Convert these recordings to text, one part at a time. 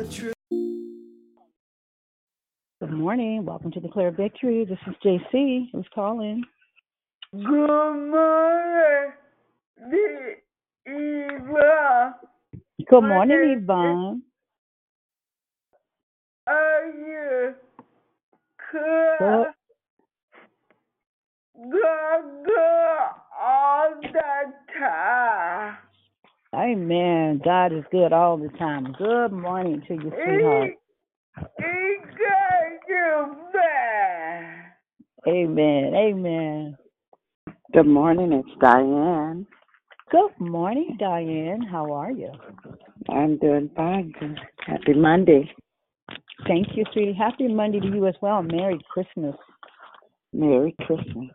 the truth. Good morning. Welcome to Declare Victory. This is JC who's calling. Good morning, Yvonne. Good morning, Yvonne. Are you good all the time? Amen. God is good all the time. Good morning to you, sweetheart. He got you back. Amen. Amen. Good morning. It's Diane. Good morning, Diane. How are you? I'm doing fine. Happy Monday. Thank you, sweetie. Happy Monday to you as well. Merry Christmas. Merry Christmas.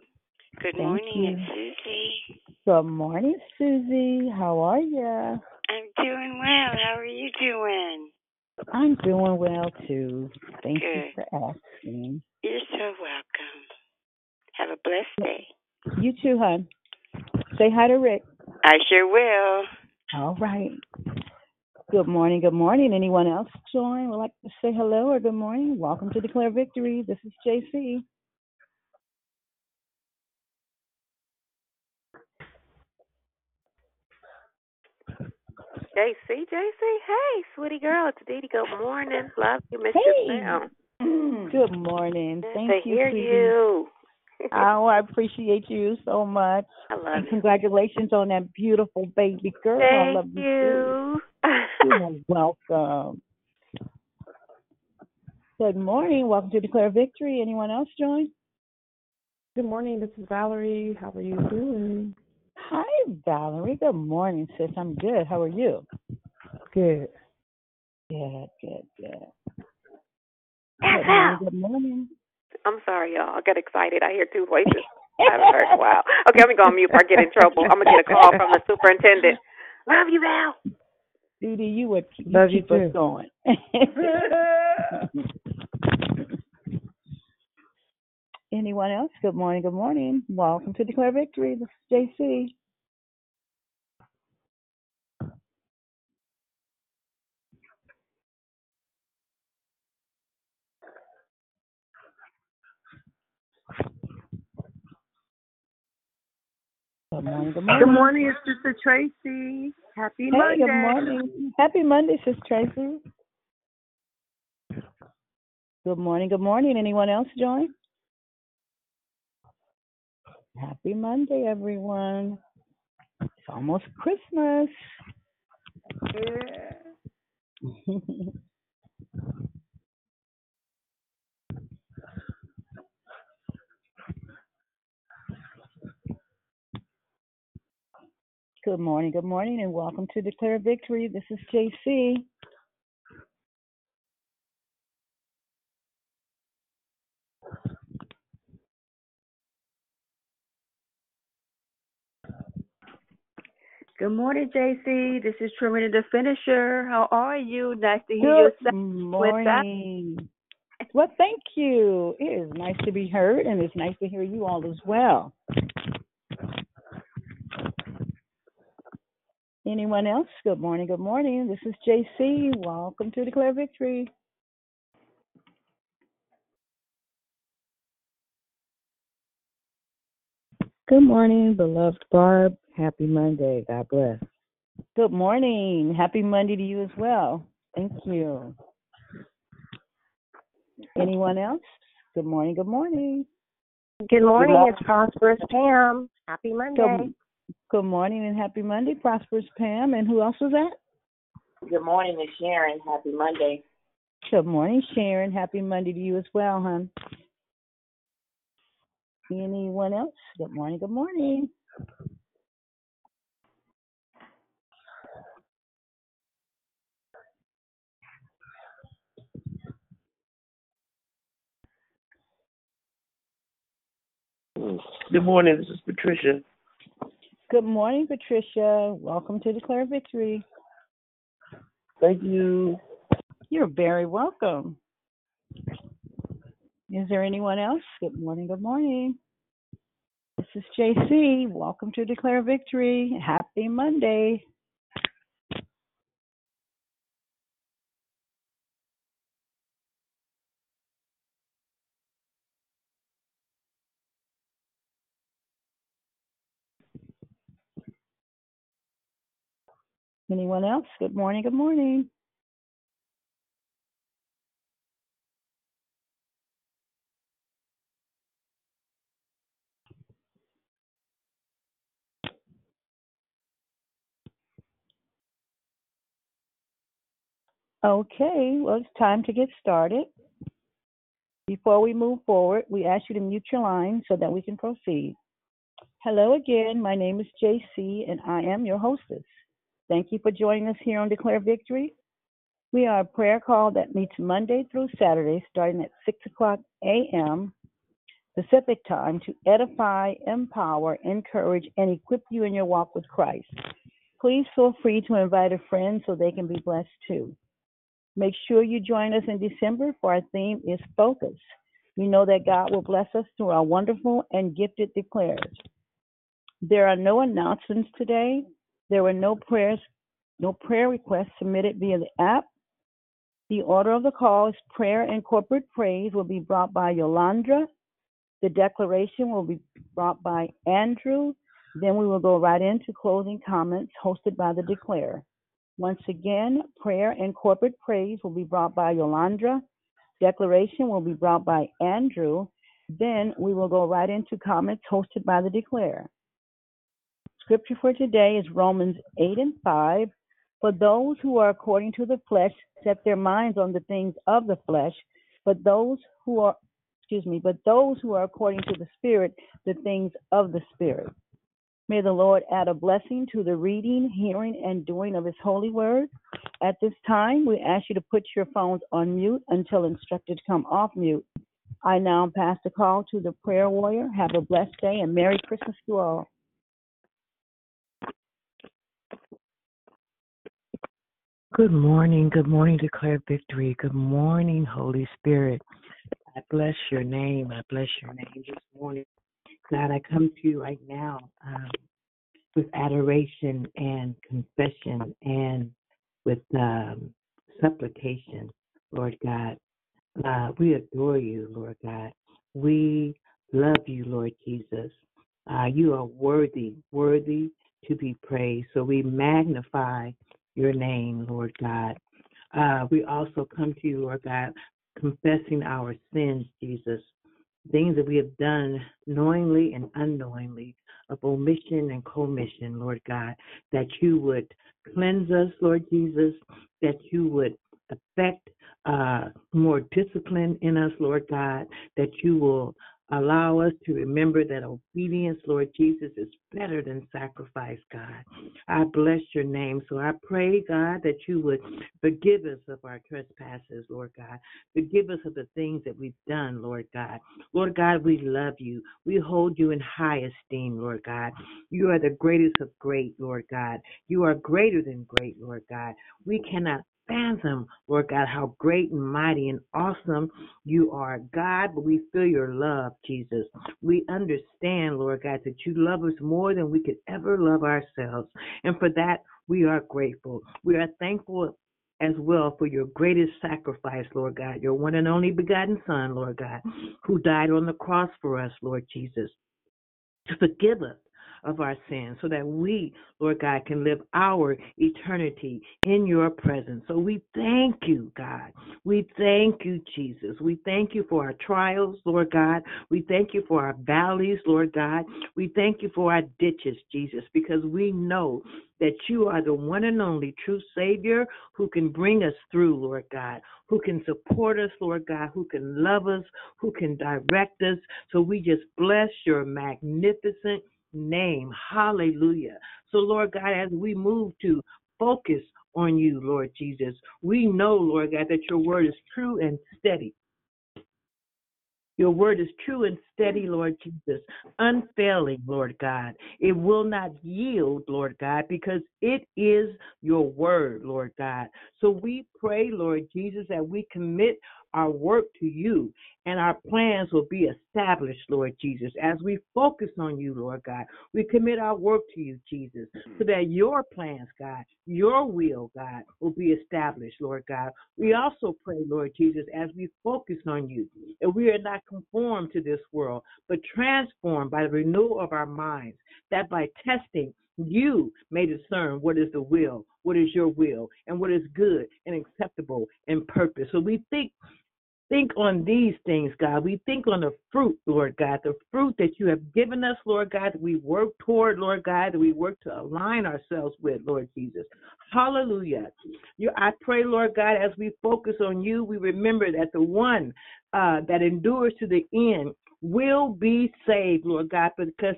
Good morning, it's Susie. Good morning, Susie. How are you? I'm doing well. How are you doing? I'm doing well, too. Thank you for asking. You're so welcome. Have a blessed day. You too, hon. Say hi to Rick. I sure will. All right. Good morning. Good morning. Anyone else join? Would like to say hello or good morning? Welcome to Declare Victory. This is JC. JC, hey, sweetie girl, it's Didi. Good morning. Love you, Miss Chanel. Good morning. Thank you. Oh, I appreciate you so much. I love you. Congratulations on that beautiful baby girl. Thank I love you. You're welcome. Good morning. Welcome to Declare Victory. Anyone else join? Good morning. This is Valerie. How are you doing? Hi, Valerie. Good morning, sis. I'm good. How are you? Good. Good. Good morning. I'm sorry, y'all. I got excited. I hear two voices. I haven't heard in a while. Okay, let me go on mute before I get in trouble. I'm going to get a call from the superintendent. Love you, Val. Didi, you would keep us going. Anyone else? Good morning. Good morning. Welcome to Declare Victory. This is JC. Good morning. Good morning. Good morning, Sister Tracy. Happy Monday. Good morning. Happy Monday, Sister Tracy. Good morning. Good morning. Anyone else join? Happy Monday, everyone. It's almost Christmas. Yeah. Good morning, and welcome to Declare Victory. This is JC. Good morning, JC. This is Trina the Finisher. How are you? Nice to hear you. Good morning. Well, thank you. It is nice to be heard, and it's nice to hear you all as well. Anyone else? Good morning. Good morning. This is JC. Welcome to Declare Victory. Good morning, beloved Barb. Happy Monday. God bless. Good morning. Happy Monday to you as well. Thank you. Anyone else? Good morning. Good morning. Good morning. It's Prosperous Pam. Happy Monday. Good morning and happy Monday, Prosperous Pam. And who else was that? Good morning, Miss Sharon. Happy Monday. Good morning, Sharon. Happy Monday to you as well, hon. Anyone else? Good morning. Good morning. Good morning, this is Patricia. Good morning, Patricia. Welcome to Declare Victory. Thank you. You're very welcome. Is there anyone else? Good morning, good morning. This is JC. Welcome to Declare Victory. Happy Monday. Anyone else? Good morning. Good morning. Okay, well, it's time to get started. Before we move forward, we ask you to mute your line so that we can proceed. Hello again, my name is JC, and I am your hostess. Thank you for joining us here on Declare Victory. We are a prayer call that meets Monday through Saturday, starting at 6 o'clock a.m. Pacific time to edify, empower, encourage, and equip you in your walk with Christ. Please feel free to invite a friend so they can be blessed too. Make sure you join us in December for our theme is Focus. We know that God will bless us through our wonderful and gifted declarers. There are no announcements today. There were no prayer requests submitted via the app. The order of the call is prayer and corporate praise will be brought by Yolanda. The declaration will be brought by Andrew. Then we will go right into closing comments hosted by the declarer. Once again, prayer and corporate praise will be brought by Yolanda. Declaration will be brought by Andrew. Then we will go right into comments hosted by the declarer. Scripture for today is Romans 8:5. For those who are according to the flesh set their minds on the things of the flesh, but those who are according to the Spirit, the things of the Spirit. May the Lord add a blessing to the reading, hearing, and doing of his holy word. At this time, we ask you to put your phones on mute until instructed to come off mute. I now pass the call to the prayer warrior. Have a blessed day and Merry Christmas to all. Good morning, Declare Victory. Good morning, Holy Spirit. I bless your name this morning. God, I come to you right now with adoration and confession and with supplication, Lord God. We adore you, Lord God. We love you, Lord Jesus. You are worthy to be praised. So we magnify your name, Lord God. We also come to you, Lord God, confessing our sins, Jesus. Things that we have done knowingly and unknowingly, of omission and commission, Lord God, that you would cleanse us, Lord Jesus, that you would affect more discipline in us, Lord God, that you will allow us to remember that obedience, Lord Jesus, is better than sacrifice, God. I bless your name. So I pray, God, that you would forgive us of our trespasses, Lord God. Forgive us of the things that we've done, Lord God. Lord God, we love you. We hold you in high esteem, Lord God. You are the greatest of great, Lord God. You are greater than great, Lord God. We cannot fathom, Lord God, how great and mighty and awesome you are, God, but we feel your love, Jesus. We understand, Lord God, that you love us more than we could ever love ourselves, and for that we are grateful. We are thankful as well for your greatest sacrifice, Lord God, your one and only begotten Son, Lord God, who died on the cross for us, Lord Jesus, to forgive us of our sins, so that we, Lord God, can live our eternity in your presence. So we thank you, God. We thank you, Jesus. We thank you for our trials, Lord God. We thank you for our valleys, Lord God. We thank you for our ditches, Jesus, because we know that you are the one and only true Savior who can bring us through, Lord God, who can support us, Lord God, who can love us, who can direct us. So we just bless your magnificent name. Hallelujah. So, Lord God, as we move to focus on you, Lord Jesus, we know, Lord God, that your word is true and steady. Your word is true and steady, Lord Jesus, unfailing, Lord God. It will not yield, Lord God, because it is your word, Lord God. So we pray, Lord Jesus, that we commit our work to you and our plans will be established, Lord Jesus. As we focus on you, Lord God, we commit our work to you, Jesus, so that your plans, God, your will, God, will be established, Lord God. We also pray, Lord Jesus, as we focus on you, that we are not conformed to this world, but transformed by the renewal of our minds, that by testing you may discern what is the will, what is your will, and what is good and acceptable and purpose. So we think on these things, God. We think on the fruit, Lord God, the fruit that you have given us, Lord God, that we work toward, Lord God, that we work to align ourselves with, Lord Jesus. Hallelujah. I pray, Lord God, as we focus on you, we remember that the one that endures to the end will be saved, Lord God, because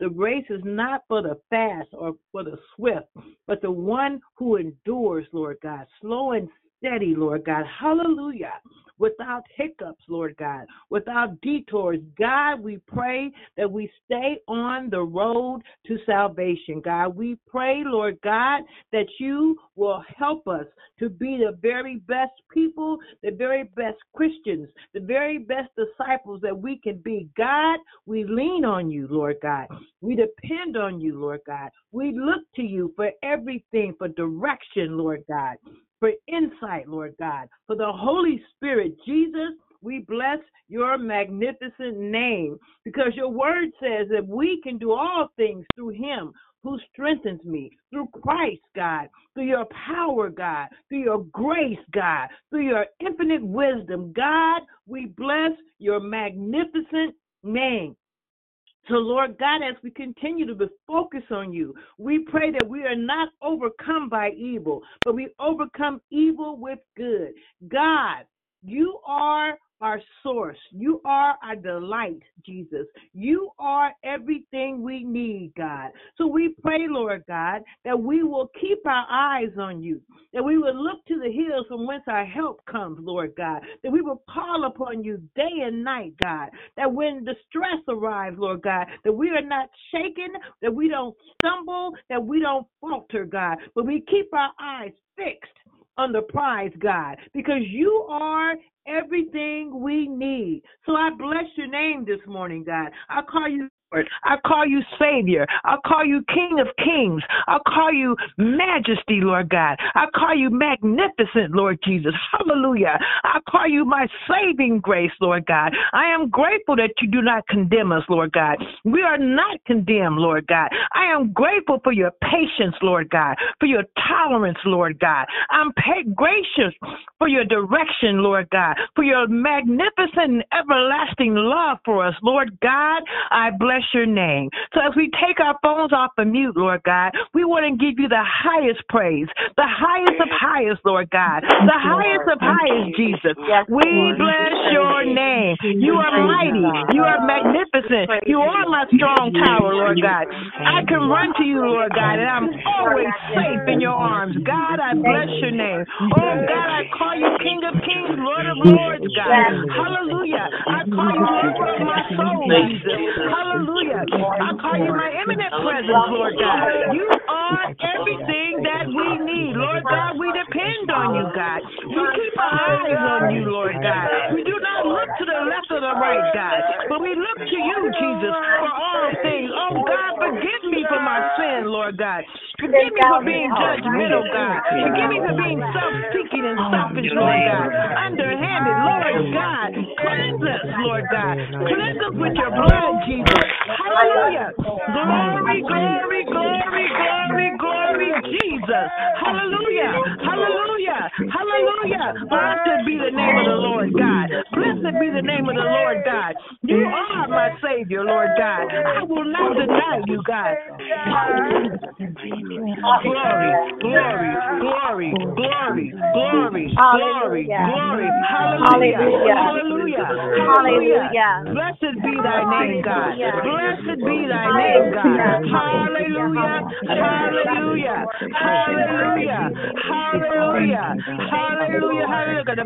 the race is not for the fast or for the swift, but the one who endures, Lord God, slow and steady, Lord God. Hallelujah. Without hiccups, Lord God, without detours. God, we pray that we stay on the road to salvation. God, we pray, Lord God, that you will help us to be the very best people, the very best Christians, the very best disciples that we can be. God, we lean on you, Lord God. We depend on you, Lord God. We look to you for everything, for direction, Lord God, for insight, Lord God, for the Holy Spirit. Jesus, we bless your magnificent name, because your word says that we can do all things through him who strengthens me, through Christ, God, through your power, God, through your grace, God, through your infinite wisdom. God, we bless your magnificent name. So, Lord God, as we continue to focus on you, we pray that we are not overcome by evil, but we overcome evil with good. God, you are our source. You are our delight, Jesus. You are everything we need, God. So we pray, Lord God, that we will keep our eyes on you, that we will look to the hills from whence our help comes, Lord God, that we will call upon you day and night, God, that when distress arrives, Lord God, that we are not shaken, that we don't stumble, that we don't falter, God, but we keep our eyes fixed on the prize, God, because you are everything we need. So I bless your name this morning, God. I call you Lord. I call you Savior. I call you King of Kings. I call you Majesty, Lord God. I call you Magnificent, Lord Jesus. Hallelujah. I call you my saving grace, Lord God. I am grateful that you do not condemn us, Lord God. We are not condemned, Lord God. I am grateful for your patience, Lord God, for your tolerance, Lord God. I'm gracious for your direction, Lord God, for your magnificent and everlasting love for us, Lord God. I bless your name. So as we take our phones off of mute, Lord God, we want to give you the highest praise, the highest of highest, Lord God, the highest of highest, Jesus. We bless your name. You are mighty. You are magnificent. You are my strong tower, Lord God. I can run to you, Lord God, and I'm always safe in your arms. God, I bless your name. Oh, God, I call you King of Kings, Lord of Lords, God. Hallelujah. I call you Lord of my soul, Jesus. Hallelujah. I call you my eminent presence, Lord God. You are everything that we need. Lord God, we depend on you, God. We keep our eyes on you, Lord God. We do not look to the left or the right, God, but we look to you, Jesus, for all things. Oh, God, forgive me for my sin, Lord God. Forgive me for being judgmental, God. Forgive me for being self-seeking and selfish, Lord God. Underhanded, Lord God. Cleanse us, Lord God. Cleanse us with your blood, Jesus. Hallelujah. Glory, glory, glory, glory, glory, Jesus. Hallelujah. Hallelujah. Hallelujah. Blessed be the name of the Lord God. Blessed be the name of the Lord God. You are my Savior, Lord God. I will not deny you, God. Glory, glory, glory, glory, glory, glory, glory. Hallelujah. Hallelujah. Hallelujah. Blessed be thy name, God. Blessed be thy name, God. Hallelujah. Hallelujah. Hallelujah. Hallelujah. Hallelujah. Oh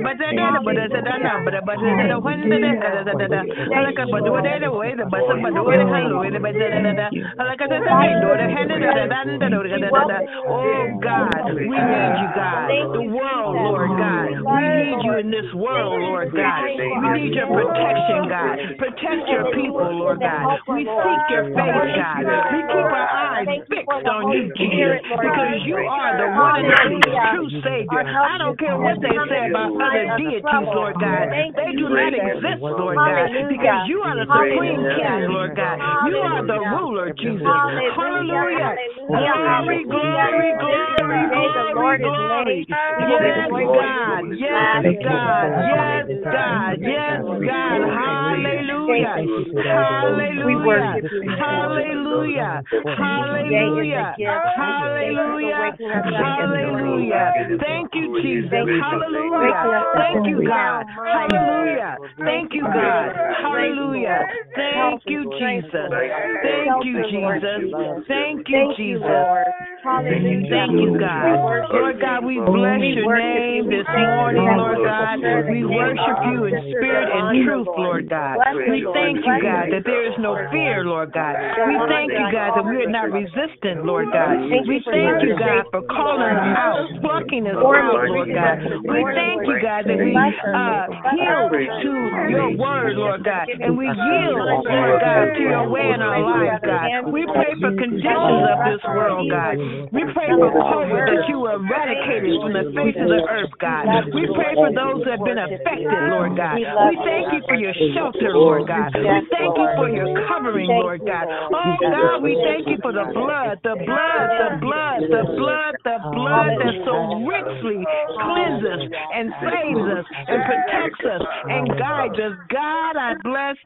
God, we need you, God. The world, Lord God. We need you in this world, Lord God. We need your protection, God. Protect your people, Lord God. We seek your face, God. We keep our eyes fixed on you, Jesus, because you are the one and only true Savior. I don't care what they say about other deities, Lord God. They do not exist, Lord God, because you are the supreme king, Lord God. You are the ruler, Jesus. Hallelujah. Glory, glory, glory, glory, glory. Yes, God. Yes, God. Yes, God. Yes, God. Hallelujah. Hallelujah. Hallelujah. Hallelujah. Hallelujah. Hallelujah. Thank you, Jesus. Hallelujah. Thank you, God. Hallelujah. Thank you, God. Hallelujah. Thank you, Jesus. Thank you, Jesus. Thank you, Jesus. Thank you, God. Lord God, we bless your name this morning, Lord God. We worship you in spirit and truth, Lord God. We thank you, God, that there is no fear, Lord God. We thank you, God, that we are not resistant, Lord God. We thank you, God, for calling us out, plucking us out, Lord God. We thank you, God, that we yield to your word, Lord God, and we yield, Lord God, to your way in our lives, God. We pray for conditions of this world, God. We pray for COVID that you were eradicated from the face of the earth, God. We pray for those that have been affected, Lord God. We thank you for your shelter, Lord God. We thank you for your covering, Lord God. Oh, God, we thank you for the blood, the blood, the blood, the blood, the blood that so richly cleanses and saves us and protects us and guides us. God, I bless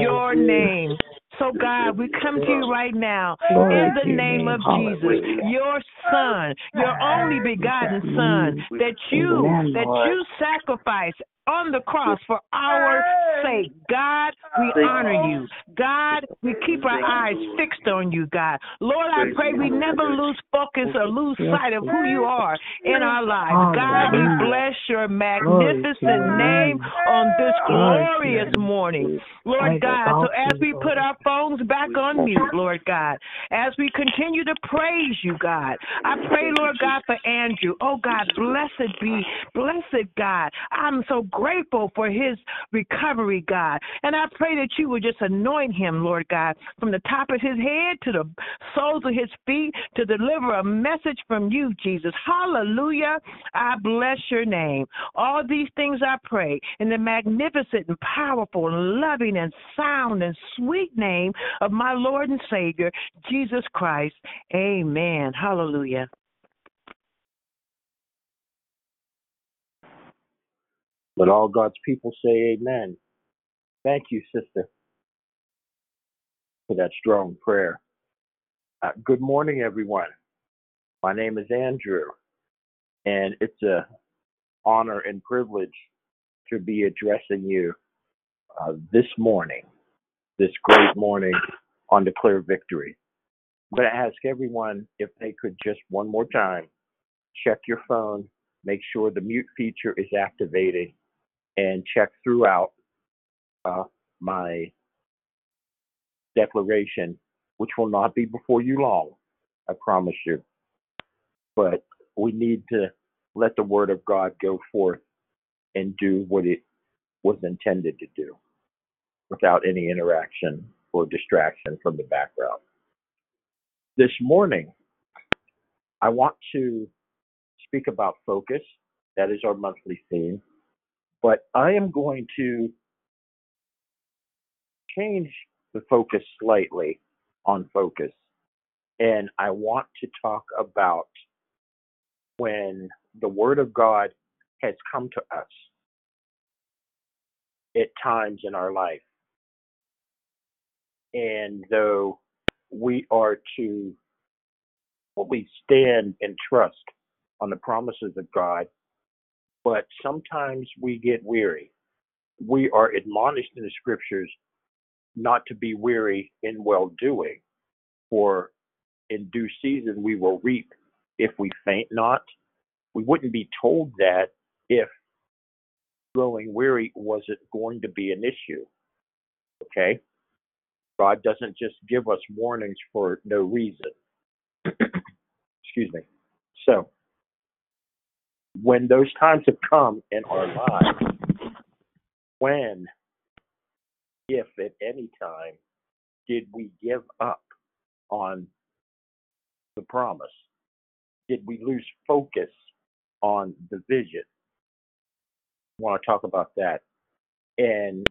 your name. So, God, we come to you right now in the name of Jesus, your Son, your only begotten Son, that you sacrificed on the cross for our sake. God, we honor you. God, we keep our eyes fixed on you, God. Lord, I pray we never lose focus or lose sight of who you are in our lives. God, we bless your magnificent name on this glorious morning, Lord God. So as we put our phones back on mute, Lord God, as we continue to praise you, God, I pray, Lord God, for Andrew. Oh, God, blessed God. I'm so grateful for his recovery, God. And I pray that you would just anoint him, Lord God, from the top of his head to the soles of his feet to deliver a message from you, Jesus. Hallelujah. I bless your name. All these things I pray in the magnificent and powerful and loving and sound and sweet name of my Lord and Savior, Jesus Christ. Amen. Hallelujah. But all God's people say amen. Thank you, sister, for that strong prayer. Good morning, everyone. My name is Andrew, and it's an honor and privilege to be addressing you this morning, this great morning on Declare Victory. I'm going to ask everyone if they could just one more time check your phone, make sure the mute feature is activated, and check throughout my declaration, which will not be before you long, I promise you. But we need to let the word of God go forth and do what it was intended to do without any interaction or distraction from the background. This morning, I want to speak about focus. That is our monthly theme. But I am going to change the focus slightly on focus. And I want to talk about when the Word of God has come to us at times in our life. And though we are to fully stand and trust on the promises of God, but sometimes we get weary. We are admonished in the scriptures not to be weary in well-doing, for in due season we will reap if we faint not. We wouldn't be told that if growing weary wasn't going to be an issue, okay? God doesn't just give us warnings for no reason. Excuse me. So, when those times have come in our lives, when, if at any time, did we give up on the promise? Did we lose focus on the vision. I want to talk about that and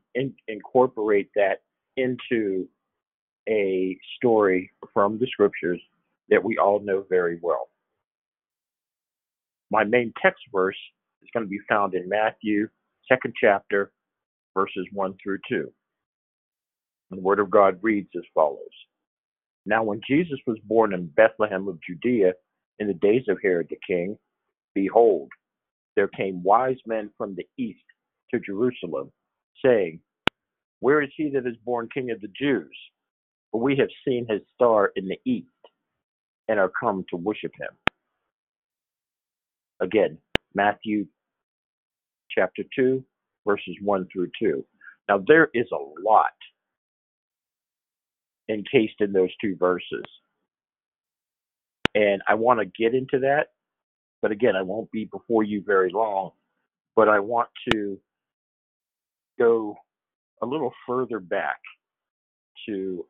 incorporate that into a story from the scriptures that we all know very well. My main text verse is going to be found in Matthew, 2nd chapter, verses 1-2. The word of God reads as follows. Now when Jesus was born in Bethlehem of Judea in the days of Herod the king, behold, there came wise men from the east to Jerusalem, saying, Where is he that is born King of the Jews? For we have seen his star in the east and are come to worship him. Again, Matthew chapter 2, verses 1-2. Now there is a lot encased in those two verses. And I want to get into that, but again, I won't be before you very long, but I want to go a little further back to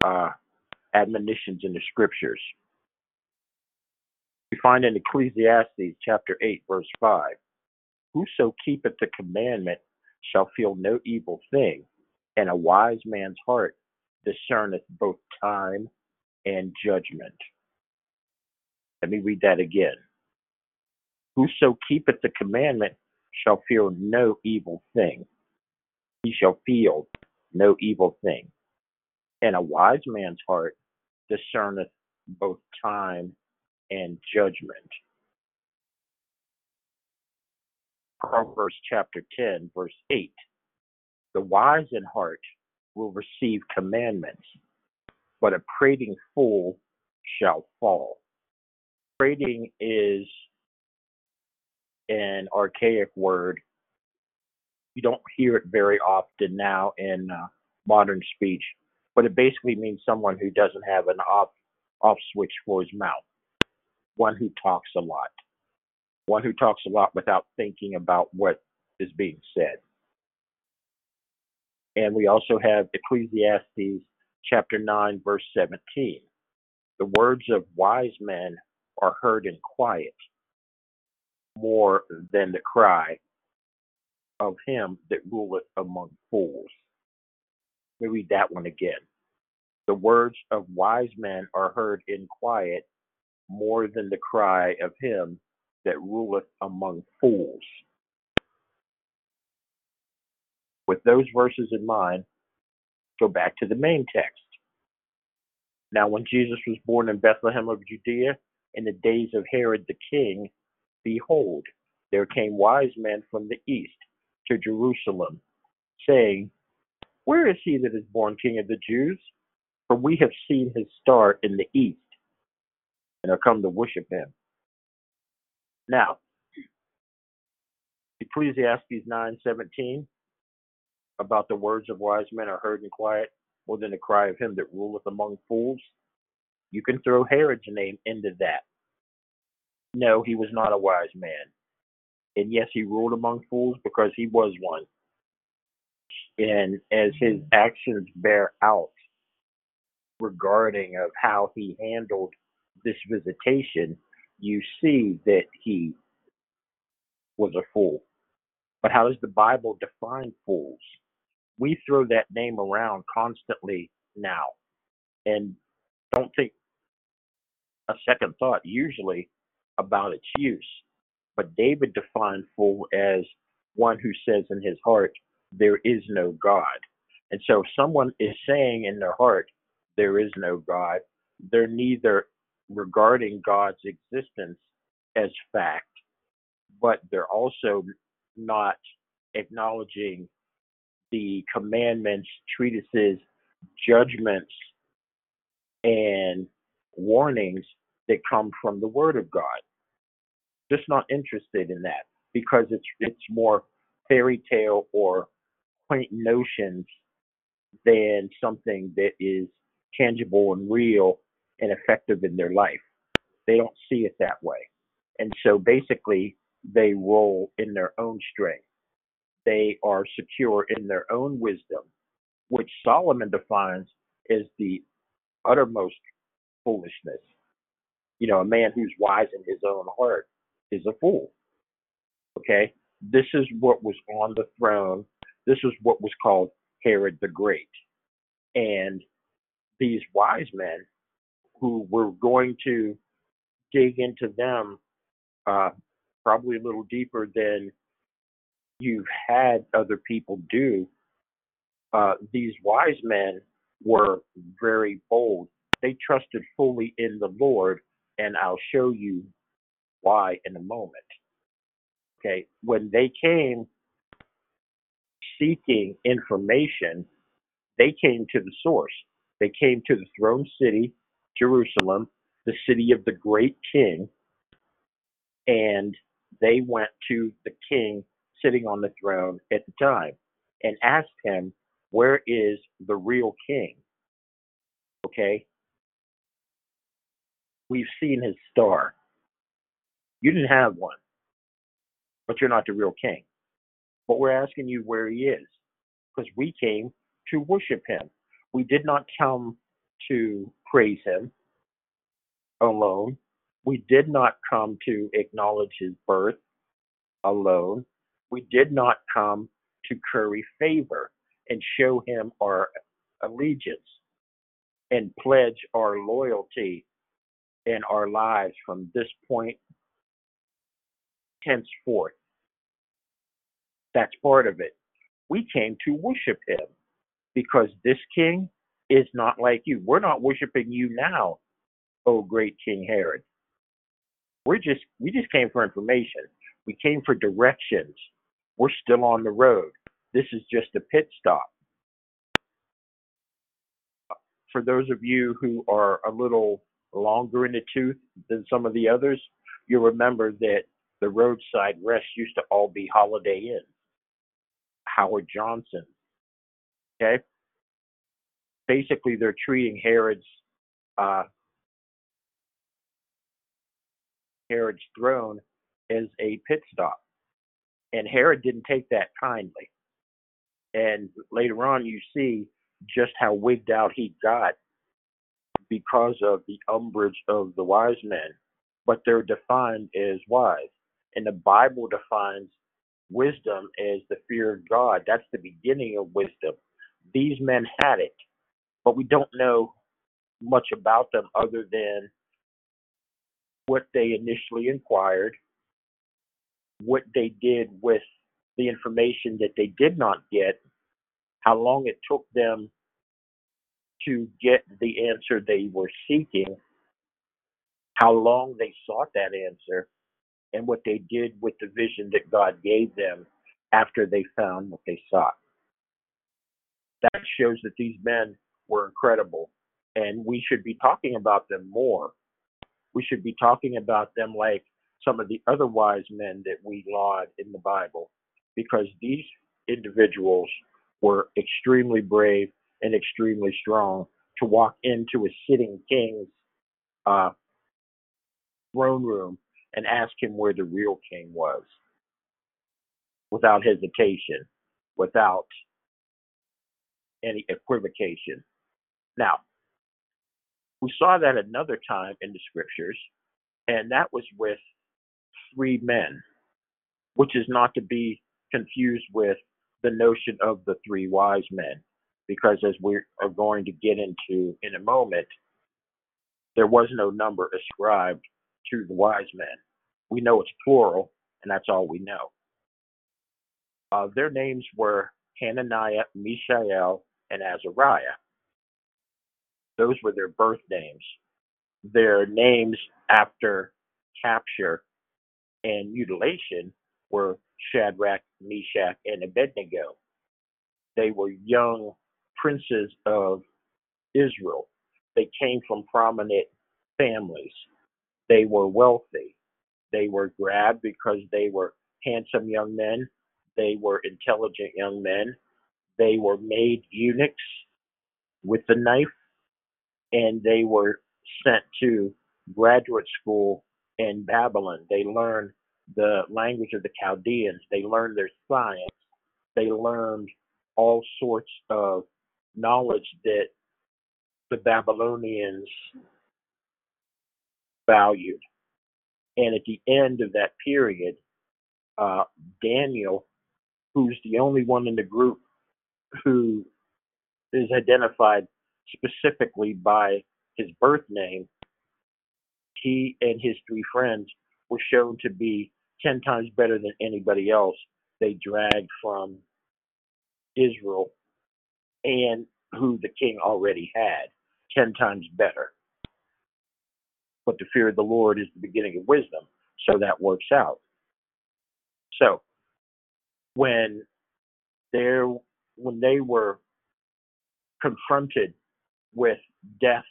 admonitions in the scriptures. We find in Ecclesiastes chapter 8, verse 5, Whoso keepeth the commandment shall feel no evil thing, and a wise man's heart discerneth both time and judgment. Let me read that again. Whoso keepeth the commandment shall feel no evil thing. He shall feel no evil thing. And a wise man's heart discerneth both time and judgment. Proverbs chapter 10, verse 8. The wise in heart will receive commandments, but a prating fool shall fall. Prating is an archaic word. You don't hear it very often now in modern speech, but it basically means someone who doesn't have an off switch for his mouth. One who talks a lot. One who talks a lot without thinking about what is being said. And we also have Ecclesiastes chapter 9, verse 17. The words of wise men are heard in quiet more than the cry of him that ruleth among fools. Let me read that one again. The words of wise men are heard in quiet more than the cry of him that ruleth among fools. With those verses in mind, go back to the main text. Now when Jesus was born in Bethlehem of Judea, in the days of Herod the king, behold, there came wise men from the east to Jerusalem, saying, Where is he that is born King of the Jews? For we have seen his star in the east, and are come to worship him. Now, Ecclesiastes 9:17, about the words of wise men are heard in quiet more than the cry of him that ruleth among fools. You can throw Herod's name into that. No, he was not a wise man. And yes, he ruled among fools because he was one. And as his actions bear out regarding of how he handled this visitation, you see that he was a fool. But how does the Bible define fools? We throw that name around constantly now and don't think a second thought usually about its use. But David defined fool as one who says in his heart, there is no God. And so if someone is saying in their heart, there is no God, they're neither regarding God's existence as fact, but they're also not acknowledging the commandments, treatises, judgments, and warnings that come from the Word of God. Just not interested in that because it's more fairy tale or quaint notions than something that is tangible and real and effective in their life. They don't see it that way. And so basically they roll in their own strength. They are secure in their own wisdom, which Solomon defines as the uttermost foolishness. You know, a man who's wise in his own heart is a fool. Okay, this is what was on the throne. This is what was called Herod the Great. And these wise men who were going to dig into them probably a little deeper than you've had other people do, these wise men were very bold. They trusted fully in the Lord, and I'll show you why in a moment. Okay, when they came seeking information, they came to the source. They came to the throne city, Jerusalem, the city of the great king, and they went to the king sitting on the throne at the time and asked him, where is the real king? Okay? We've seen his star. You didn't have one, but you're not the real king. But we're asking you where he is, because we came to worship him. We did not come to praise him alone. We did not come to acknowledge his birth alone. We did not come to curry favor and show him our allegiance and pledge our loyalty in our lives from this point henceforth. That's part of it. We came to worship him because this king is not like you. We're not worshiping you now, oh great King Herod. We just came for information. We came for directions. We're still on the road. This is just a pit stop. For those of you who are a little longer in the tooth than some of the others, you'll remember that the roadside rests used to all be Holiday Inn, Howard Johnson. Okay? Basically, they're treating Herod's throne as a pit stop. And Herod didn't take that kindly. And later on, you see just how wigged out he got because of the umbrage of the wise men. But they're defined as wise. And the Bible defines wisdom as the fear of God. That's the beginning of wisdom. These men had it, but we don't know much about them other than what they initially inquired, what they did with the information that they did not get, how long it took them to get the answer they were seeking, how long they sought that answer, and what they did with the vision that God gave them after they found what they sought. That shows that these men were incredible, and we should be talking about them more. We should be talking about them like some of the other wise men that we laud in the Bible, because these individuals were extremely brave and extremely strong to walk into a sitting king's throne room and ask him where the real king was without hesitation, without any equivocation. Now, we saw that another time in the scriptures, and that was with three men, which is not to be confused with the notion of the three wise men, because as we are going to get into in a moment, there was no number ascribed to the wise men. We know it's plural, and that's all we know. Their names were Hananiah, Mishael, and Azariah. Those were their birth names. Their names after capture and mutilation were Shadrach, Meshach, and Abednego. They were young princes of Israel. They came from prominent families. They were wealthy. They were grabbed because they were handsome young men. They were intelligent young men. They were made eunuchs with the knife, and they were sent to graduate school in Babylon. They learned the language of the Chaldeans. They learned their science. They learned all sorts of knowledge that the Babylonians valued. And at the end of that period, Daniel, who's the only one in the group who is identified specifically by his birth name, he and his three friends were shown to be 10 times better than anybody else they dragged from Israel and who the king already had, 10 times better. But the fear of the Lord is the beginning of wisdom, so that works out. So when they were confronted with death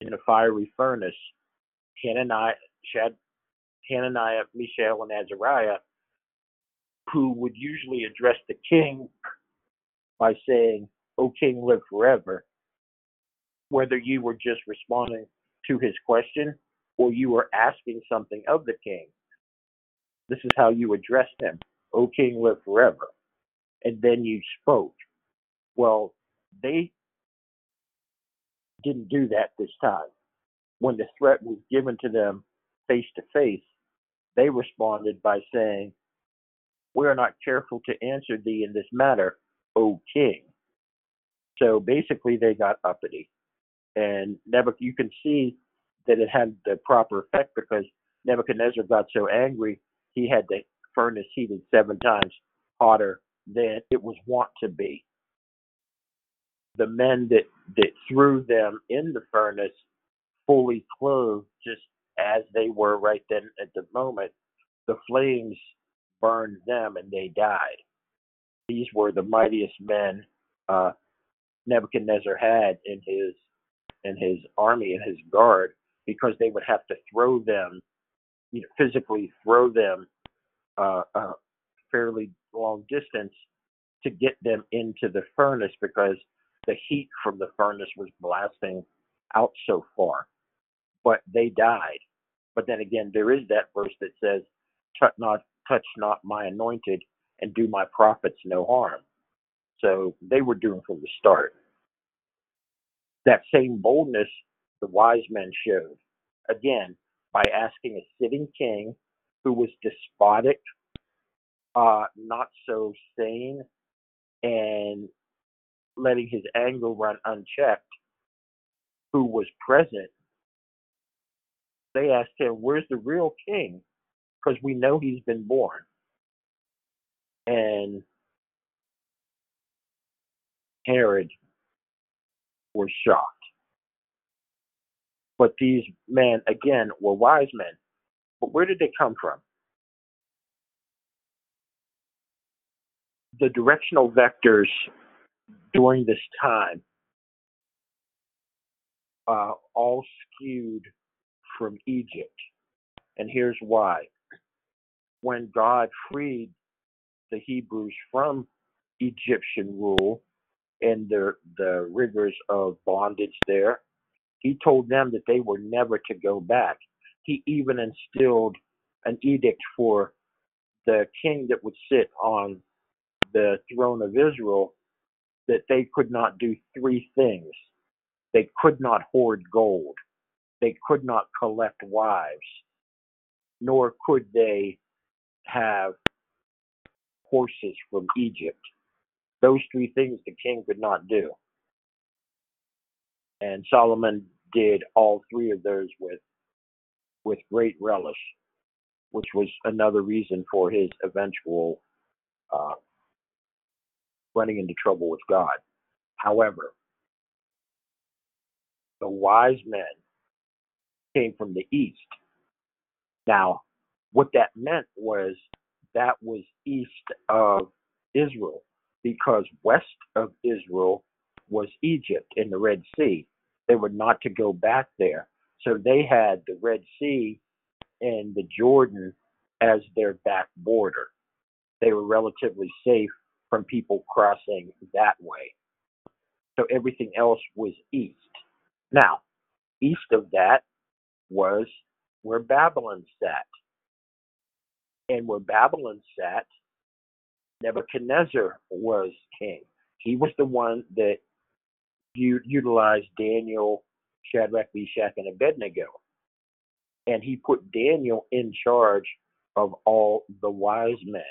in a fiery furnace, Hananiah, Mishael, and Azariah, who would usually address the king by saying, "O king, live forever," whether you were just responding to his question or you were asking something of the king, this is how you addressed him, "O king, live forever." And then you spoke. Well, they didn't do that this time. When the threat was given to them face to face, they responded by saying, "We are not careful to answer thee in this matter, O king." So basically they got uppity. And you can see that it had the proper effect because Nebuchadnezzar got so angry, he had the furnace heated 7 times hotter than it was wont to be. The men that threw them in the furnace, fully clothed, just as they were right then at the moment, the flames burned them and they died. These were the mightiest men Nebuchadnezzar had in his army and his guard, because they would have to throw them, physically throw them a fairly long distance to get them into the furnace, because the heat from the furnace was blasting out so far. But they died. But then again, there is that verse that says, touch not my anointed, and do my prophets no harm. So they were doomed from the start. That same boldness the wise men showed, again, by asking a sitting king who was despotic, not so sane, and letting his anger run unchecked, who was present. They asked him, "Where's the real king? Because we know he's been born." And Herod was shocked. But these men, again, were wise men. But where did they come from? The directional vectors during this time all skewed from Egypt. And here's why. When God freed the Hebrews from Egyptian rule and the rigors of bondage there, he told them that they were never to go back. He even instilled an edict for the king that would sit on the throne of Israel that they could not do 3 things. They could not hoard gold. They could not collect wives, nor could they have horses from Egypt. Those 3 things the king could not do. And Solomon did all 3 of those with great relish, which was another reason for his eventual running into trouble with God. However, the wise men came from the east. Now, what that meant was that was east of Israel, because west of Israel was Egypt in the Red Sea. They were not to go back there. So they had the Red Sea and the Jordan as their back border. They were relatively safe from people crossing that way. So everything else was east. Now, east of that was where Babylon sat. And where Babylon sat, Nebuchadnezzar was king. He was the one that utilized Daniel, Shadrach, Meshach, and Abednego. And he put Daniel in charge of all the wise men.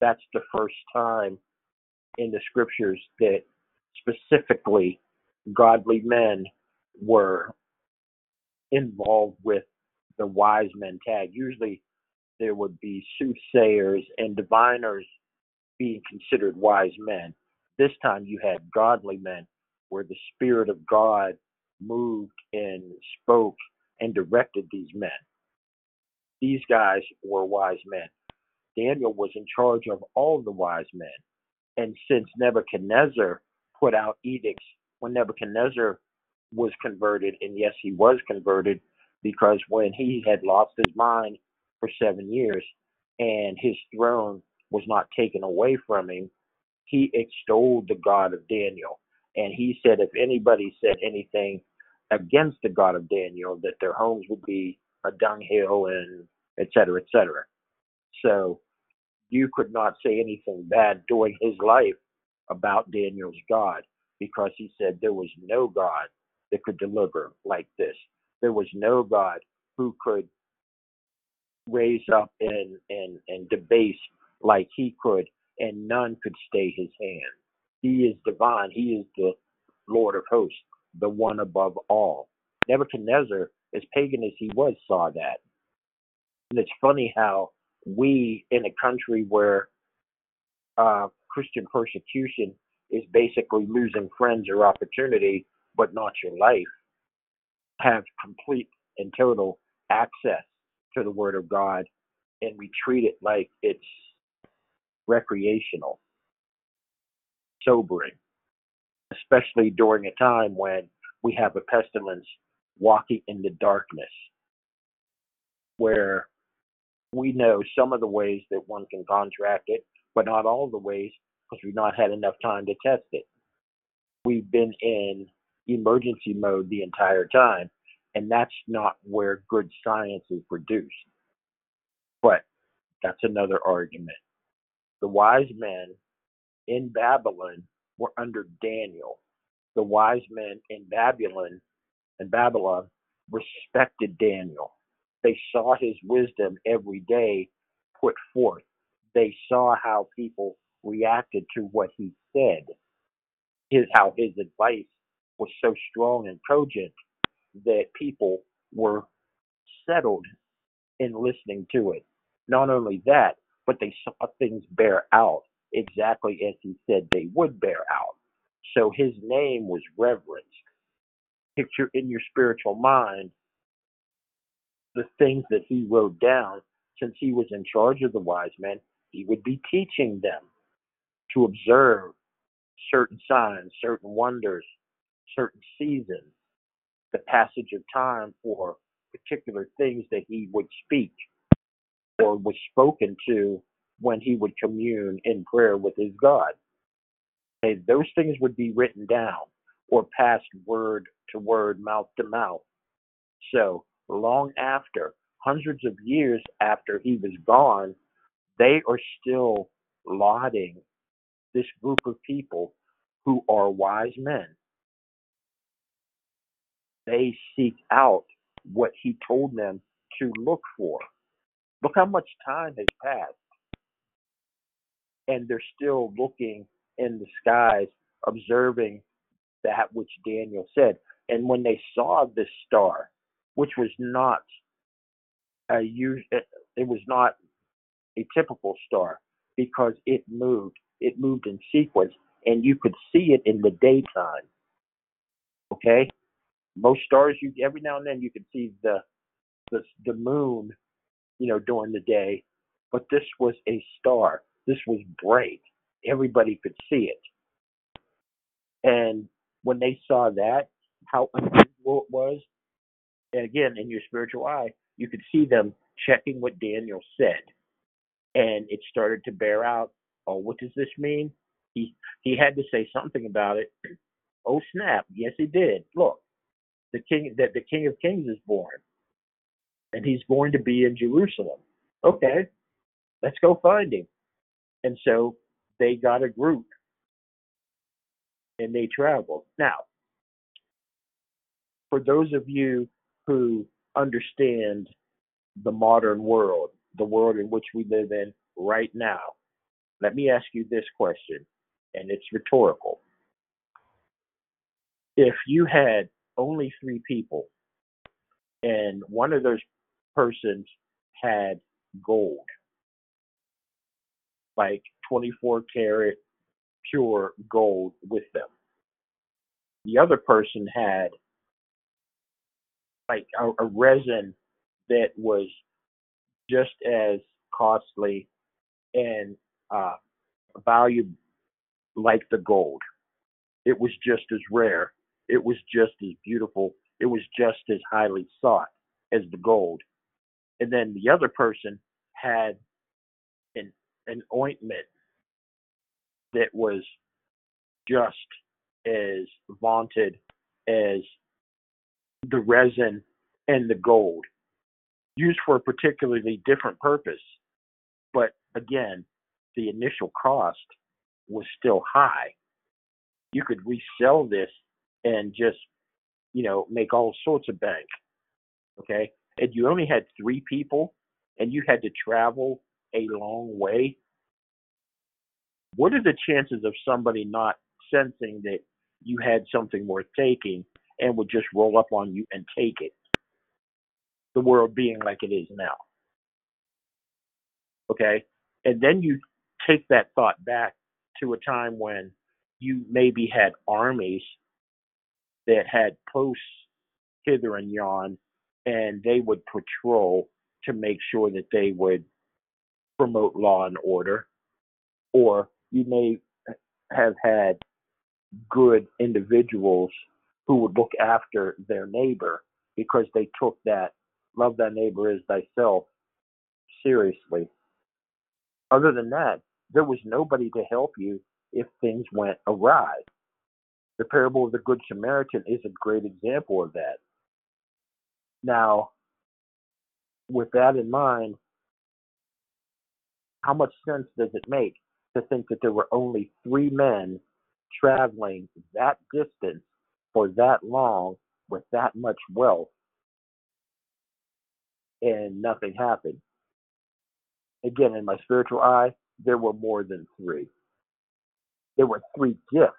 That's the first time in the scriptures that specifically godly men were involved with the wise men tag. Usually there would be soothsayers and diviners being considered wise men. This time you had godly men, where the Spirit of God moved and spoke and directed these men. These guys were wise men. Daniel was in charge of all the wise men. And since Nebuchadnezzar put out edicts, when Nebuchadnezzar was converted, and yes, he was converted, because when he had lost his mind for 7 years and his throne was not taken away from him, he extolled the God of Daniel. And he said if anybody said anything against the God of Daniel, that their homes would be a dunghill, and et cetera, et cetera. So you could not say anything bad during his life about Daniel's God, because he said there was no God that could deliver like this. There was no God who could raise up and debase like he could, and none could stay his hand. He is divine. He is the Lord of hosts, the one above all. Nebuchadnezzar, as pagan as he was, saw that. And it's funny how we, in a country where Christian persecution is basically losing friends or opportunity, but not your life, have complete and total access to the Word of God, and we treat it like it's recreational. Sobering, especially during a time when we have a pestilence walking in the darkness, where we know some of the ways that one can contract it, but not all the ways, because we've not had enough time to test it. We've been in emergency mode the entire time, and that's not where good science is produced. But that's another argument. The wise men in Babylon were under Daniel. The wise men in Babylon respected Daniel. They saw his wisdom every day put forth. They saw how people reacted to what he said, how his advice was so strong and cogent that people were settled in listening to it. Not only that, but they saw things bear out exactly as he said they would bear out. So his name was reverenced. Picture in your spiritual mind the things that he wrote down. Since he was in charge of the wise men, he would be teaching them to observe certain signs, certain wonders, certain seasons, the passage of time for particular things that he would speak or was spoken to when he would commune in prayer with his God. Okay, those things would be written down or passed word to word, mouth to mouth. So long after, hundreds of years after he was gone, they are still lauding this group of people who are wise men. They seek out what he told them to look for. Look how much time has passed. And they're still looking in the skies, observing that which Daniel said. And when they saw this star, which was not a typical star, because it moved in sequence, and you could see it in the daytime. Okay, most stars, every now and then you could see the moon, during the day, but this was a star. This was bright. Everybody could see it. And when they saw that, how unusual it was, and again, in your spiritual eye, you could see them checking what Daniel said. And it started to bear out, oh, what does this mean? He had to say something about it. Oh, snap. Yes, he did. Look, the King of Kings is born. And he's going to be in Jerusalem. Okay, let's go find him. And so they got a group and they traveled. Now, for those of you who understand the modern world, the world in which we live in right now. Let me ask you this question, and it's rhetorical. If you had only three people and one of those persons had gold, like 24 karat pure gold with them, the other person had like a resin that was just as costly and valued like the gold. It was just as rare. It was just as beautiful. It was just as highly sought as the gold. And then the other person had an ointment that was just as vaunted as the resin and the gold, used for a particularly different purpose. But again, the initial cost was still high. You could resell this and just, make all sorts of bank. Okay. And you only had three people and you had to travel a long way. What are the chances of somebody not sensing that you had something worth taking and would just roll up on you and take it? The world being like it is now. Okay. And then you take that thought back to a time when you maybe had armies that had posts hither and yon, and they would patrol to make sure that they would promote law and order. Or you may have had good individuals who would look after their neighbor because they took that love thy neighbor as thyself seriously. Other than that, there was nobody to help you if things went awry. The parable of the Good Samaritan is a great example of that. Now, with that in mind, how much sense does it make to think that there were only three men traveling that distance for that long with that much wealth and nothing happened? Again, in my spiritual eye, there were more than three. There were three gifts.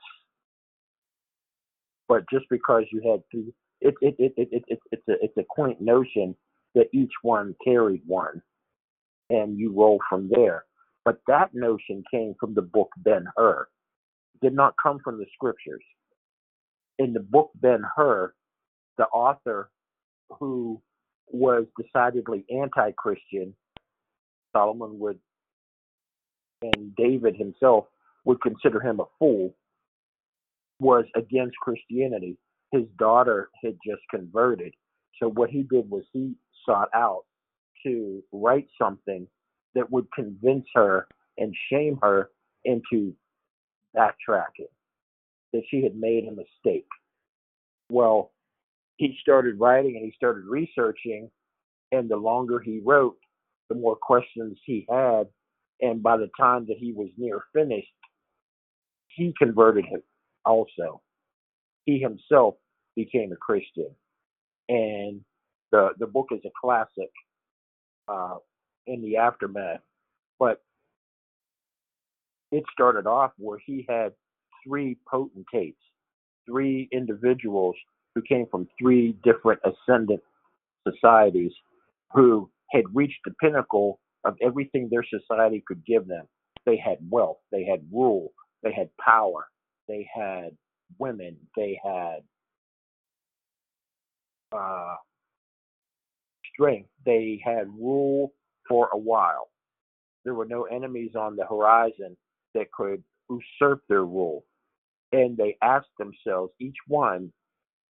But just because you had three, it's a quaint notion that each one carried one, and you roll from there. But that notion came from the book Ben-Hur. It did not come from the scriptures. In the book Ben-Hur, the author, who was decidedly anti-Christian, Solomon would, and David himself would consider him a fool, was against Christianity. His daughter had just converted. So what he did was he sought out to write something that would convince her and shame her into backtracking, that she had made a mistake. Well, he started writing and he started researching, and the longer he wrote, the more questions he had, and by the time that he was near finished, he converted him also. He himself became a Christian. And the book is a classic in the aftermath. But it started off where he had three potentates, three individuals who came from three different ascendant societies who had reached the pinnacle of everything their society could give them. They had wealth, they had rule, they had power, they had women, they had strength, they had rule for a while. There were no enemies on the horizon that could usurp their rule. And they asked themselves, each one,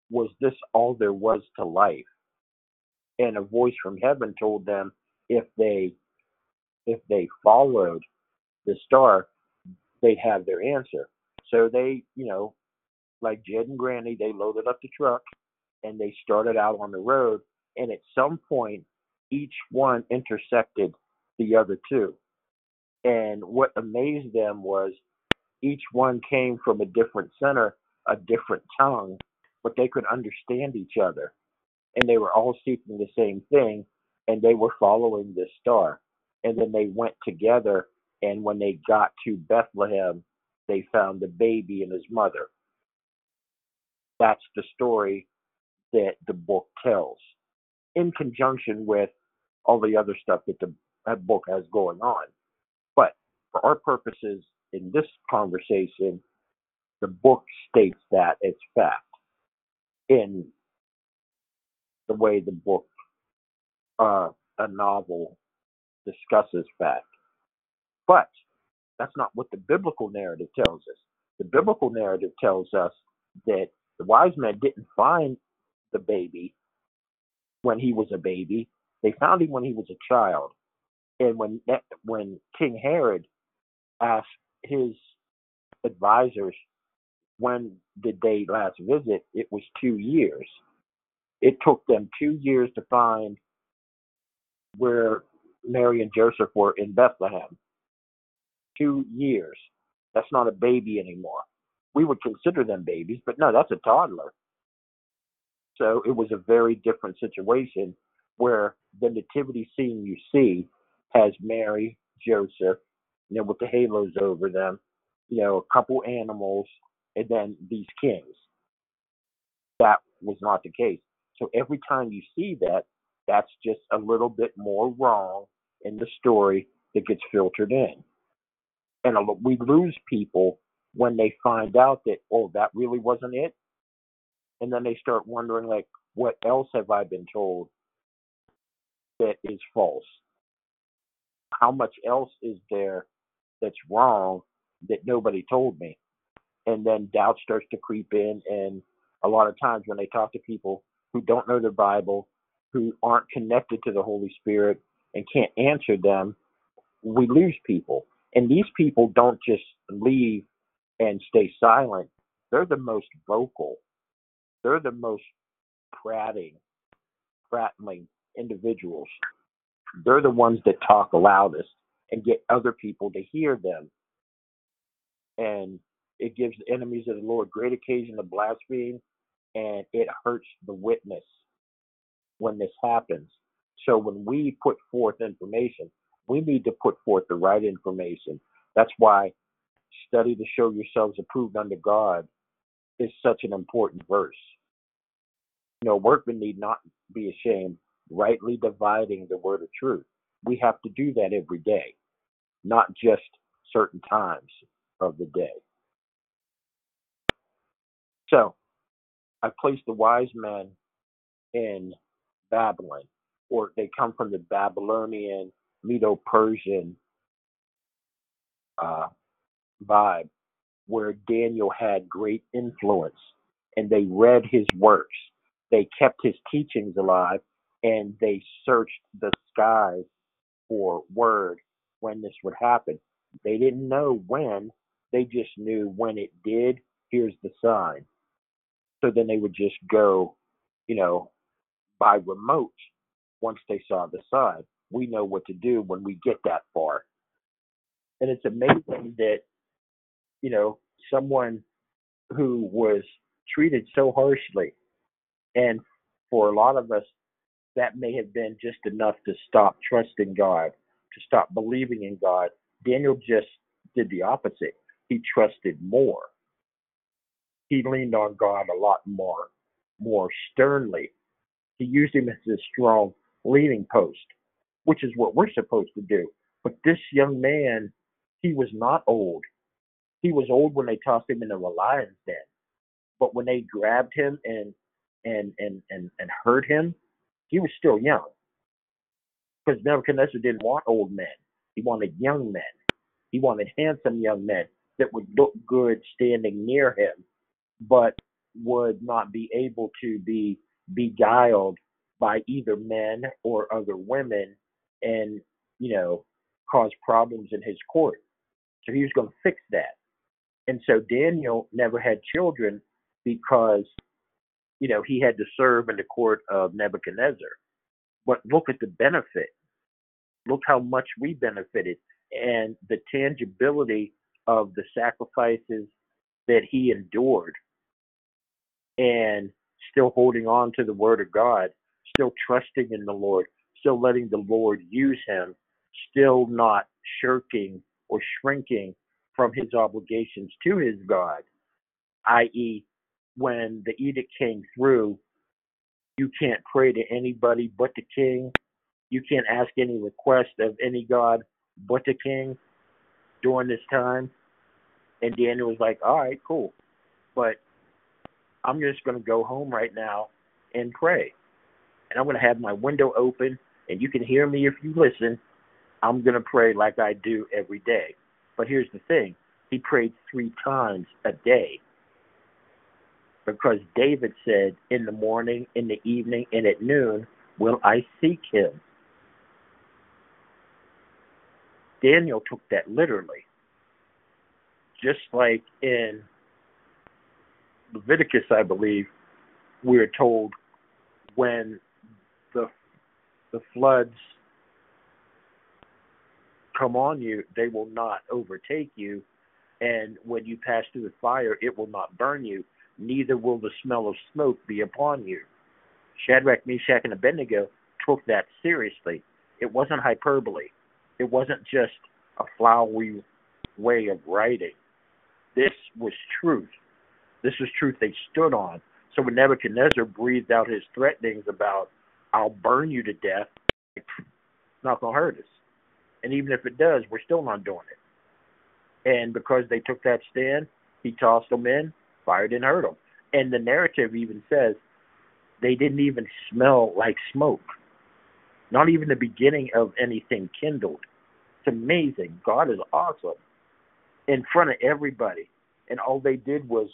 was this all there was to life? And a voice from heaven told them, if they followed the star, they'd have their answer. So they, like Jed and Granny, they loaded up the truck and they started out on the road. And at some point, each one intersected the other two. And what amazed them was each one came from a different center, a different tongue, but they could understand each other. And they were all seeking the same thing, and they were following this star. And then they went together, and when they got to Bethlehem, they found the baby and his mother. That's the story that the book tells, in conjunction with all the other stuff that the book has going on. But for our purposes in this conversation, the book states that it's fact in the way the book, a novel, discusses fact. But that's not what the biblical narrative tells us. The biblical narrative tells us that the wise men didn't find the baby when he was a baby. They found him when he was a child. And when King Herod asked his advisors, when did they last visit? It was 2 years. It took them 2 years to find where Mary and Joseph were in Bethlehem. 2 years. That's not a baby anymore. We would consider them babies, but no, that's a toddler. So it was a very different situation, where the nativity scene you see has Mary, Joseph, you know, with the halos over them, you know, a couple animals, and then these kings. That was not the case. So every time you see that, that's just a little bit more wrong in the story that gets filtered in. And we lose people when they find out that, oh, that really wasn't it. And then they start wondering, like, what else have I been told that is false? How much else is there that's wrong that nobody told me? And then doubt starts to creep in. And a lot of times when they talk to people who don't know their Bible, who aren't connected to the Holy Spirit and can't answer them, we lose people. And these people don't just leave and stay silent. They're the most vocal. They're the most prattling individuals. They're the ones that talk loudest and get other people to hear them. And it gives the enemies of the Lord great occasion to blaspheme, and it hurts the witness when this happens. So when we put forth information, we need to put forth the right information. That's why study to show yourselves approved unto God is such an important verse. You know, workmen need not be ashamed, rightly dividing the word of truth. We have to do that every day, not just certain times of the day. So I placed the wise men in Babylon, or they come from the Babylonian, Medo-Persian vibe, where Daniel had great influence, and they read his works. They kept his teachings alive, and they searched the skies for word when this would happen. They didn't know when. They just knew when it did, here's the sign. So then they would just go, you know, by remote once they saw the sign. We know what to do when we get that far. And it's amazing that, you know, someone who was treated so harshly, and for a lot of us, that may have been just enough to stop trusting God, to stop believing in God. Daniel just did the opposite. He trusted more. He leaned on God a lot more sternly. He used him as a strong leaning post, which is what we're supposed to do. But this young man, he was not old. He was old when they tossed him into a lion's den. But when they grabbed him and hurt him, he was still young. Because Nebuchadnezzar didn't want old men. He wanted young men. He wanted handsome young men that would look good standing near him, but would not be able to be beguiled by either men or other women and, you know, cause problems in his court. So he was going to fix that. And so Daniel never had children because, you know, he had to serve in the court of Nebuchadnezzar. But look at the benefit. Look how much we benefited, and the tangibility of the sacrifices that he endured, and still holding on to the word of God, still trusting in the Lord, still letting the Lord use him, still not shirking or shrinking from his obligations to his God, i.e., when the edict came through, you can't pray to anybody but the king. You can't ask any request of any god but the king during this time. And Daniel was like, all right, cool. But I'm just going to go home right now and pray. And I'm going to have my window open, and you can hear me if you listen. I'm going to pray like I do every day. But here's the thing. He prayed 3 times a day. Because David said, in the morning, in the evening, and at noon, will I seek him? Daniel took that literally. Just like in Leviticus, I believe, we're told when the floods come on you, they will not overtake you. And when you pass through the fire, it will not burn you. Neither will the smell of smoke be upon you. Shadrach, Meshach, and Abednego took that seriously. It wasn't hyperbole. It wasn't just a flowery way of writing. This was truth. This was truth they stood on. So when Nebuchadnezzar breathed out his threatenings about, I'll burn you to death, it's not going to hurt us. And even if it does, we're still not doing it. And because they took that stand, he tossed them in. Fire didn't hurt them. And the narrative even says they didn't even smell like smoke. Not even the beginning of anything kindled. It's amazing. God is awesome. In front of everybody. And all they did was,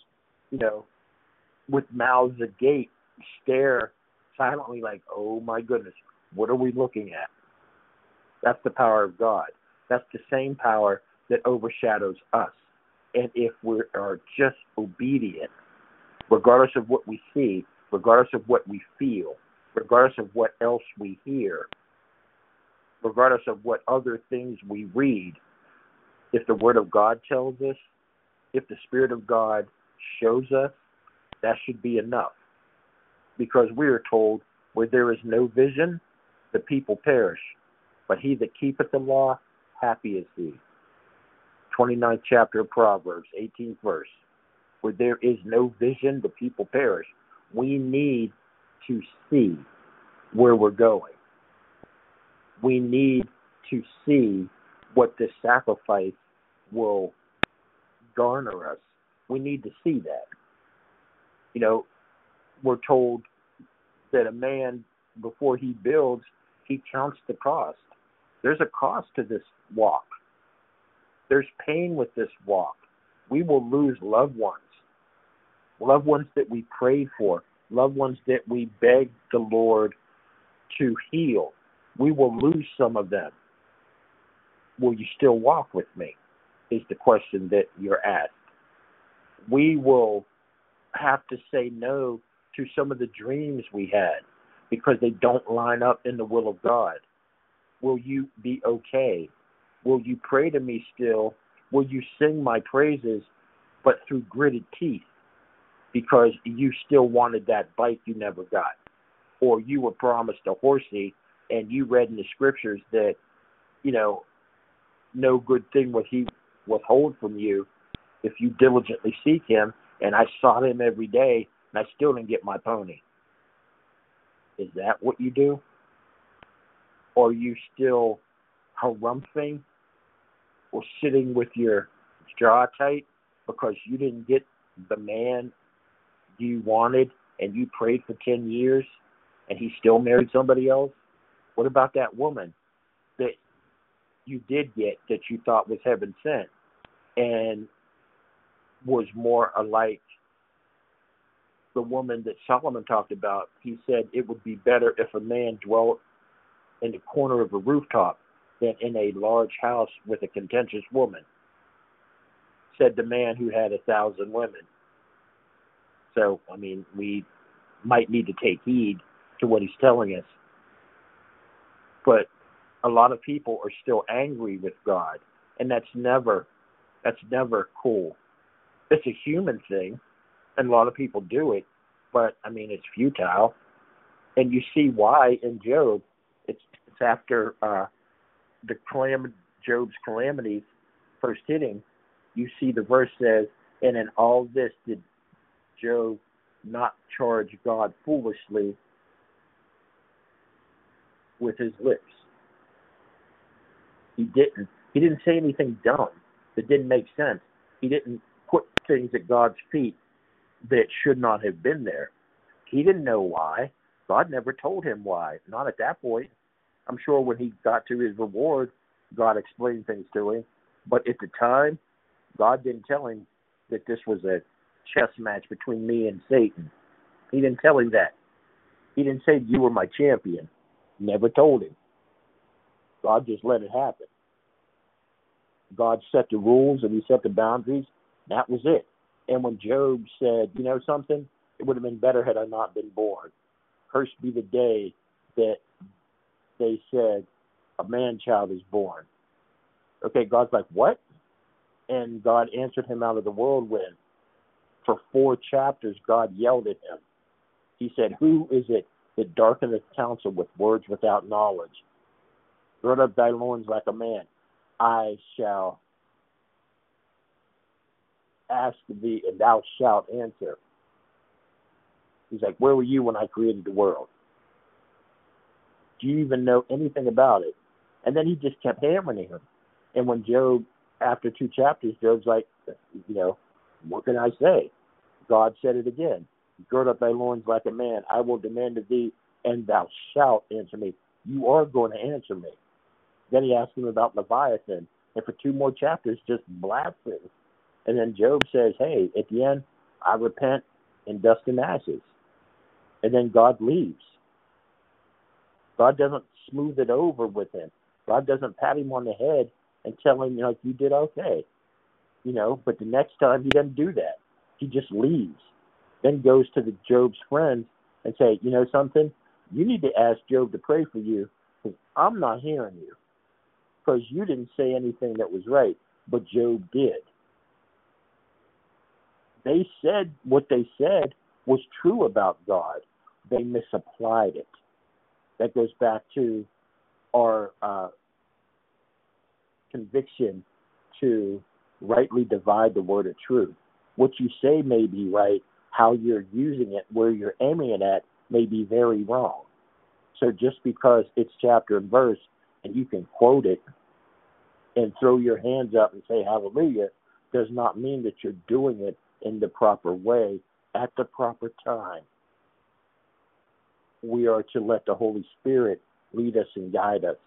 with mouths agape, stare silently like, oh my goodness, what are we looking at? That's the power of God. That's the same power that overshadows us. And if we are just obedient, regardless of what we see, regardless of what we feel, regardless of what else we hear, regardless of what other things we read, if the Word of God tells us, if the Spirit of God shows us, that should be enough. Because we are told, where there is no vision, the people perish. But he that keepeth the law, happy is he. 29th chapter of Proverbs, 18th verse. Where there is no vision, the people perish. We need to see where we're going. We need to see what the sacrifice will garner us. We need to see that. We're told that a man, before he builds, he counts the cost. There's a cost to this walk. There's pain with this walk. We will lose loved ones that we prayed for, loved ones that we begged the Lord to heal. We will lose some of them. Will you still walk with me? Is the question that you're asked. We will have to say no to some of the dreams we had because they don't line up in the will of God. Will you be okay? Will you pray to me still? Will you sing my praises, but through gritted teeth? Because you still wanted that bike you never got. Or you were promised a horsey, and you read in the scriptures that, no good thing would he withhold from you if you diligently seek him. And I sought him every day, and I still didn't get my pony. Is that what you do? Or are you still harumphing? Or sitting with your jaw tight because you didn't get the man you wanted and you prayed for 10 years and he still married somebody else? What about that woman that you did get that you thought was heaven sent and was more alike the woman that Solomon talked about? He said it would be better if a man dwelt in the corner of a rooftop than in a large house with a contentious woman, said the man who had 1,000 women. So, we might need to take heed to what he's telling us. But a lot of people are still angry with God, and that's never cool. It's a human thing, and a lot of people do it, but, it's futile. And you see why in Job, it's after the Job's calamity first hitting, you see the verse says, and in all this did Job not charge God foolishly with his lips. He didn't say anything dumb that didn't make sense. He didn't put things at God's feet that should not have been there. He didn't know why. God never told him why, not at that point. I'm sure when he got to his reward, God explained things to him. But at the time, God didn't tell him that this was a chess match between me and Satan. He didn't tell him that. He didn't say, you were my champion. Never told him. God just let it happen. God set the rules and he set the boundaries. That was it. And when Job said, you know something, it would have been better had I not been born. Cursed be the day that they said a man-child is born. Okay, God's like, what? And God answered him out of the whirlwind. For 4 chapters, God yelled at him. He said, who is it that darkeneth counsel with words without knowledge? Gird up thy loins like a man. I shall ask thee, and thou shalt answer. He's like, where were you when I created the world? Do you even know anything about it? And then he just kept hammering him. And when Job, after 2 chapters, Job's like, you know, what can I say? God said it again. Gird up thy loins like a man. I will demand of thee, and thou shalt answer me. You are going to answer me. Then he asked him about Leviathan. And for 2 more chapters, just blasphemy. And then Job says, hey, at the end, I repent in dust and ashes. And then God leaves. God doesn't smooth it over with him. God doesn't pat him on the head and tell him, you know, you did okay. You know, but the next time he doesn't do that. He just leaves. Then goes to the Job's friends and say, you know something? You need to ask Job to pray for you because I'm not hearing you because you didn't say anything that was right, but Job did. They said what they said was true about God. They misapplied it. That goes back to our conviction to rightly divide the word of truth. What you say may be right. How you're using it, where you're aiming it at, may be very wrong. So just because it's chapter and verse, and you can quote it and throw your hands up and say hallelujah, does not mean that you're doing it in the proper way at the proper time. We are to let the Holy Spirit lead us and guide us.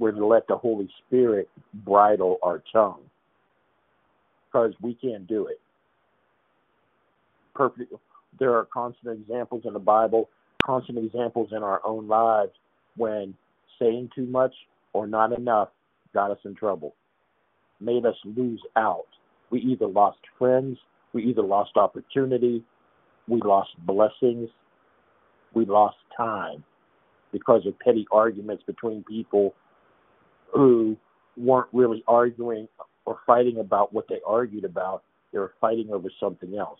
We're to let the Holy Spirit bridle our tongue because we can't do it. Perfect. There are constant examples in the Bible, constant examples in our own lives when saying too much or not enough got us in trouble, made us lose out. We either lost friends, we either lost opportunity, we lost blessings, we lost time because of petty arguments between people who weren't really arguing or fighting about what they argued about. They were fighting over something else.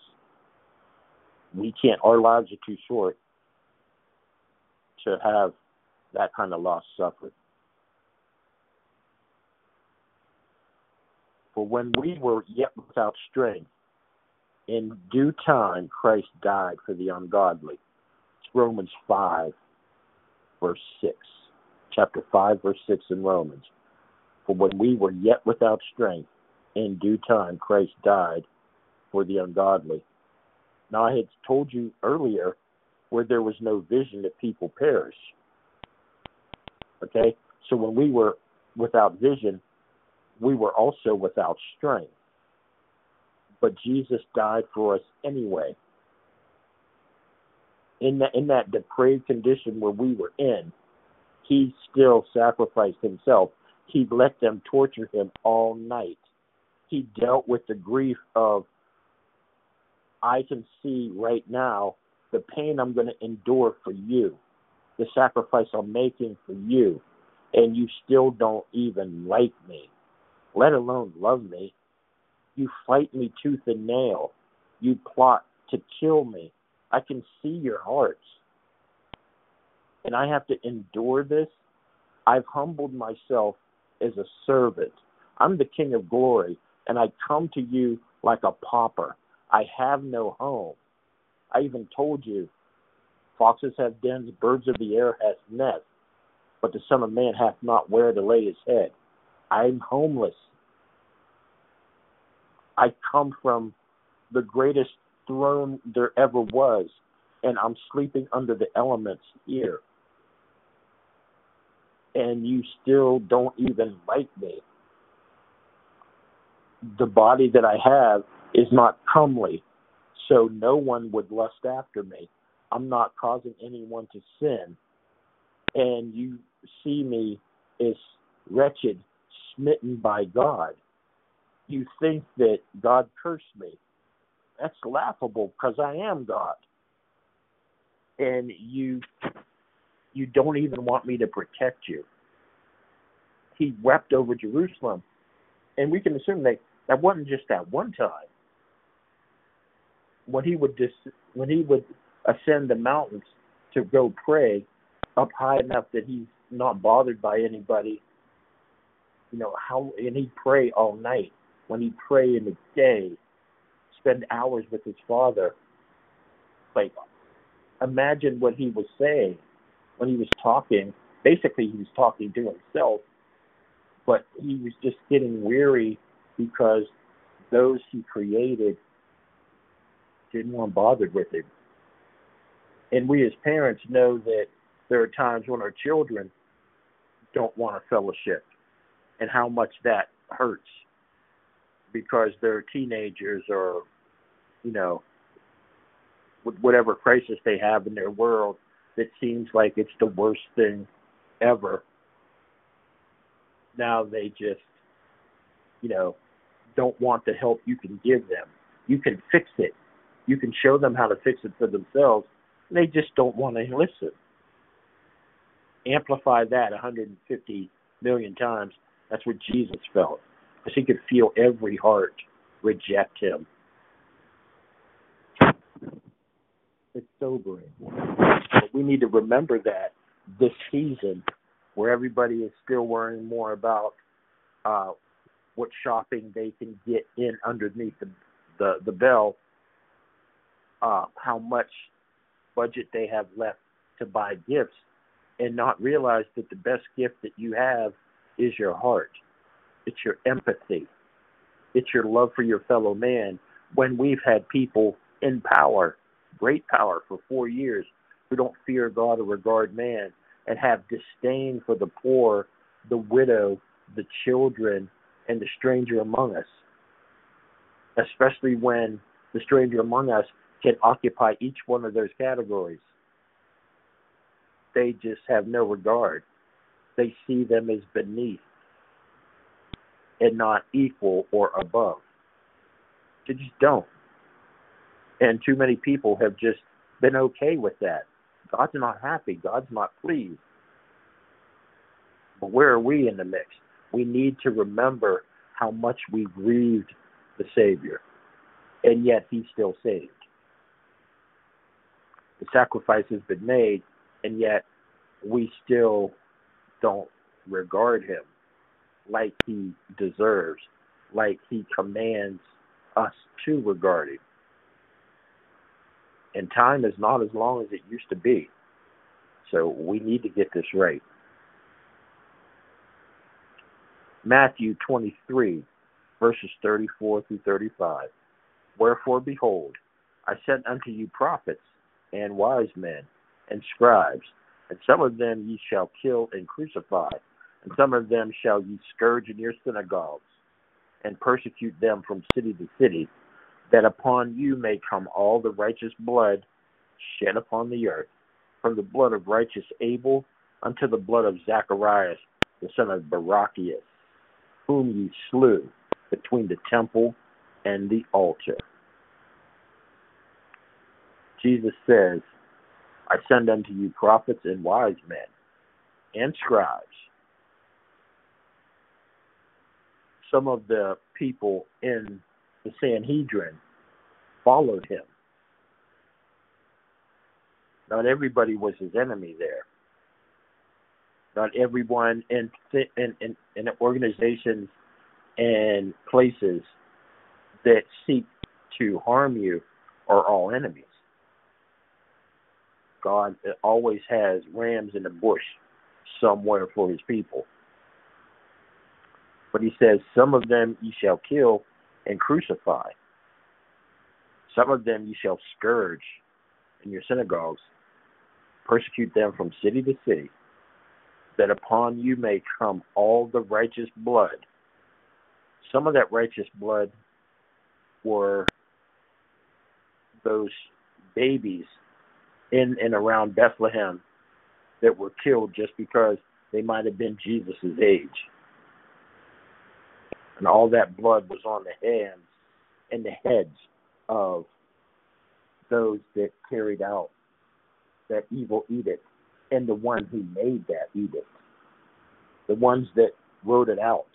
We can't, our lives are too short to have that kind of loss suffered. For when we were yet without strength, in due time Christ died for the ungodly. It's Romans 5, verse 6. Chapter 5, verse 6 in Romans. For when we were yet without strength, in due time Christ died for the ungodly. Now, I had told you earlier where there was no vision that people perish. Okay? So when we were without vision, we were also without strength. But Jesus died for us anyway. In that depraved condition where we were in, he still sacrificed himself. He let them torture him all night. He dealt with the grief of, I can see right now the pain I'm going to endure for you, the sacrifice I'm making for you, and you still don't even like me, let alone love me. You fight me tooth and nail. You plot to kill me. I can see your hearts. And I have to endure this I've humbled myself as a servant. I'm the King of glory, and I come to you like a pauper. I have no home. I even told you, foxes have dens, birds of the air have nests, but the Son of Man hath not where to lay his head. I'm homeless. I come from the greatest throne there ever was, and I'm sleeping under the elements here. And you still don't even like me. The body that I have is not comely, so no one would lust after me. I'm not causing anyone to sin. And you see me as wretched, smitten by God. You think that God cursed me. That's laughable because I am God. And you don't even want me to protect you. He wept over Jerusalem. And we can assume that wasn't just that one time. When he would ascend the mountains to go pray up high enough that he's not bothered by anybody, and he'd pray all night. When he'd pray in the day, spend hours with his Father, imagine what he was saying when he was talking. Basically, he was talking to himself, but he was just getting weary because those he created didn't want bothered with him. And we as parents know that there are times when our children don't want a fellowship and how much that hurts because they're teenagers or, whatever crisis they have in their world that seems like it's the worst thing ever. Now they just, don't want the help you can give them. You can fix it. You can show them how to fix it for themselves, and they just don't want to listen. Amplify that 150 million times. That's what Jesus felt, because he could feel every heart reject him. It's sobering. But we need to remember that this season where everybody is still worrying more about what shopping they can get in underneath the bell, how much budget they have left to buy gifts, and not realize that the best gift that you have is your heart. It's your empathy. It's your love for your fellow man. When we've had people in power, great power, for 4 years who don't fear God or regard man and have disdain for the poor, the widow, the children, and the stranger among us, especially when the stranger among us can occupy each one of those categories. They just have no regard. They see them as beneath and not equal or above. They just don't. And too many people have just been okay with that. God's not happy. God's not pleased. But where are we in the mix? We need to remember how much we grieved the Savior, and yet he still saved. The sacrifice has been made, and yet we still don't regard him like he deserves, like he commands us to regard him. And time is not as long as it used to be. So we need to get this right. Matthew 23, verses 34 through 35. Wherefore, behold, I sent unto you prophets and wise men and scribes, and some of them ye shall kill and crucify, and some of them shall ye scourge in your synagogues, and persecute them from city to city, that upon you may come all the righteous blood shed upon the earth, from the blood of righteous Abel unto the blood of Zacharias, the son of Barachias, whom ye slew between the temple and the altar. Jesus says, I send unto you prophets and wise men and scribes. Some of the people in the Sanhedrin followed him. Not everybody was his enemy there. Not everyone in organizations and places that seek to harm you are all enemies. God always has rams in the bush somewhere for his people. But he says, some of them you shall kill and crucify. Some of them you shall scourge in your synagogues, persecute them from city to city, that upon you may come all the righteous blood. Some of that righteous blood were those babies in and around Bethlehem that were killed just because they might have been Jesus' age. And all that blood was on the hands and the heads of those that carried out that evil edict, and the one who made that edict, the ones that wrote it out,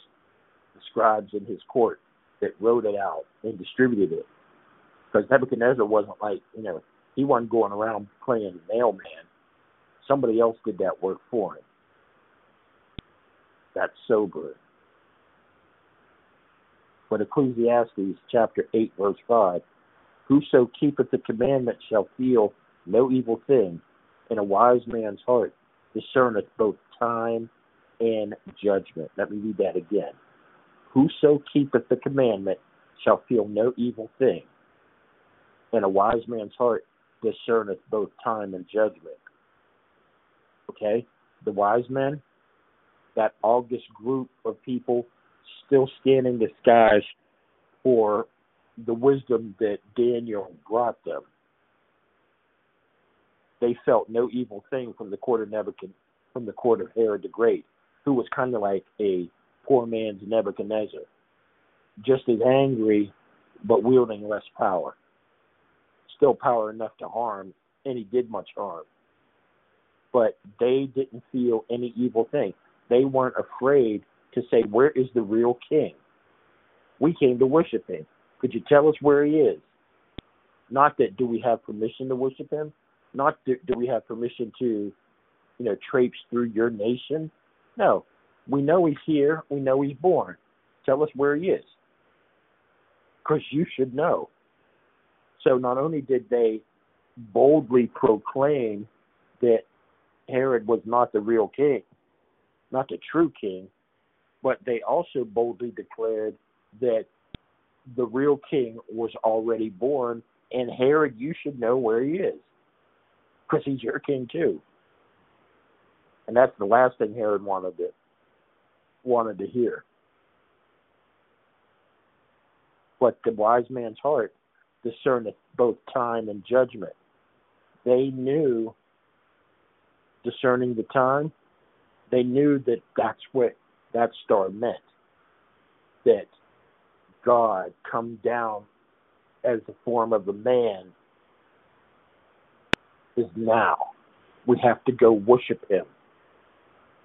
the scribes in his court that wrote it out and distributed it. Because Nebuchadnezzar wasn't like, he wasn't going around playing mailman. Somebody else did that work for him. That's sobering. But Ecclesiastes chapter 8, verse 5, whoso keepeth the commandment shall feel no evil thing, and a wise man's heart discerneth both time and judgment. Let me read that again. Whoso keepeth the commandment shall feel no evil thing, and a wise man's heart discerneth both time and judgment. Okay? The wise men, that august group of people still scanning the skies for the wisdom that Daniel brought them. They felt no evil thing from the court of Herod the Great, who was kind of like a poor man's Nebuchadnezzar, just as angry but wielding less power. Still power enough to harm, and he did much harm. But they didn't feel any evil thing. They weren't afraid to say, where is the real king? We came to worship him. Could you tell us where he is? Not that do we have permission to worship him? Not do we have permission to, traipse through your nation? No. We know he's here. We know he's born. Tell us where he is. Because you should know. So not only did they boldly proclaim that Herod was not the real king, not the true king, but they also boldly declared that the real king was already born, and Herod, you should know where he is, because he's your king too. And that's the last thing Herod wanted to hear. But the wise man's heart discerneth both time and judgment. They knew, discerning the time, they knew that that's what that star meant, that God come down as the form of a man is now. We have to go worship him.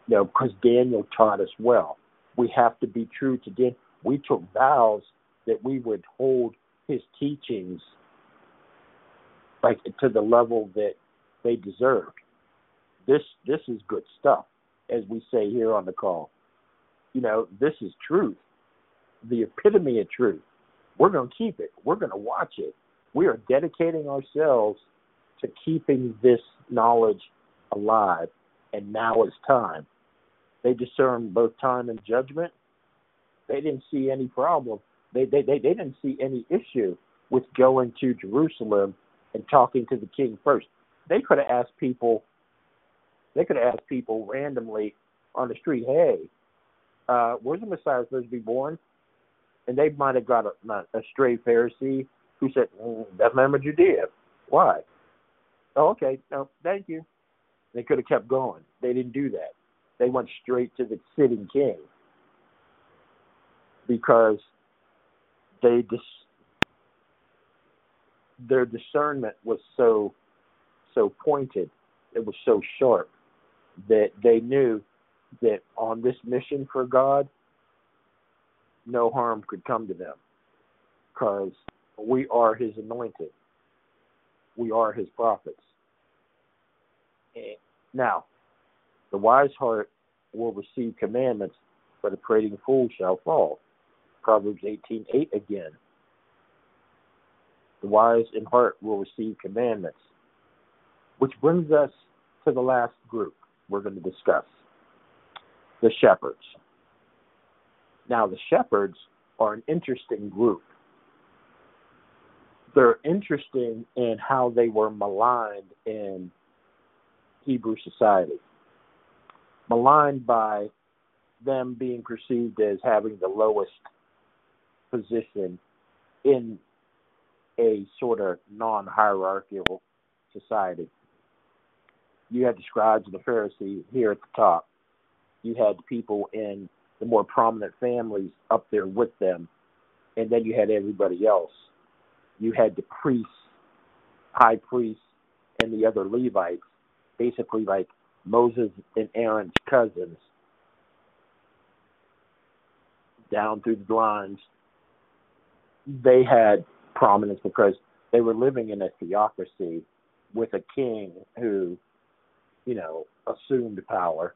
Because Daniel taught us well. We have to be true to Daniel. We took vows that we would hold his teachings to the level that they deserved. This is good stuff, as we say here on the call. This is truth. The epitome of truth. We're going to keep it. We're going to watch it. We are dedicating ourselves to keeping this knowledge alive, and now is time. They discerned both time and judgment. They didn't see any problem. They didn't see any issue with going to Jerusalem and talking to the king first. They could have asked people randomly on the street, hey, where's the Messiah supposed to be born? And they might have got a stray Pharisee who said, Bethlehem of Judea. Why? Oh, okay, no, thank you. They could have kept going. They didn't do that. They went straight to the sitting king because their discernment was so pointed, it was so sharp that they knew that on this mission for God, no harm could come to them because we are his anointed. We are his prophets. Now, the wise heart will receive commandments, but a prating fool shall fall. Proverbs 18:8 again. The wise in heart will receive commandments. Which brings us to the last group we're going to discuss, the shepherds. Now, the shepherds are an interesting group. They're interesting in how they were maligned in Hebrew society. Maligned by them being perceived as having the lowest position in a sort of non-hierarchical society. You had the scribes and the Pharisees here at the top. You had the people in the more prominent families up there with them, and then you had everybody else. You had the priests, high priests, and the other Levites, basically like Moses and Aaron's cousins, down through the lines. They had prominence because they were living in a theocracy with a king who, assumed power.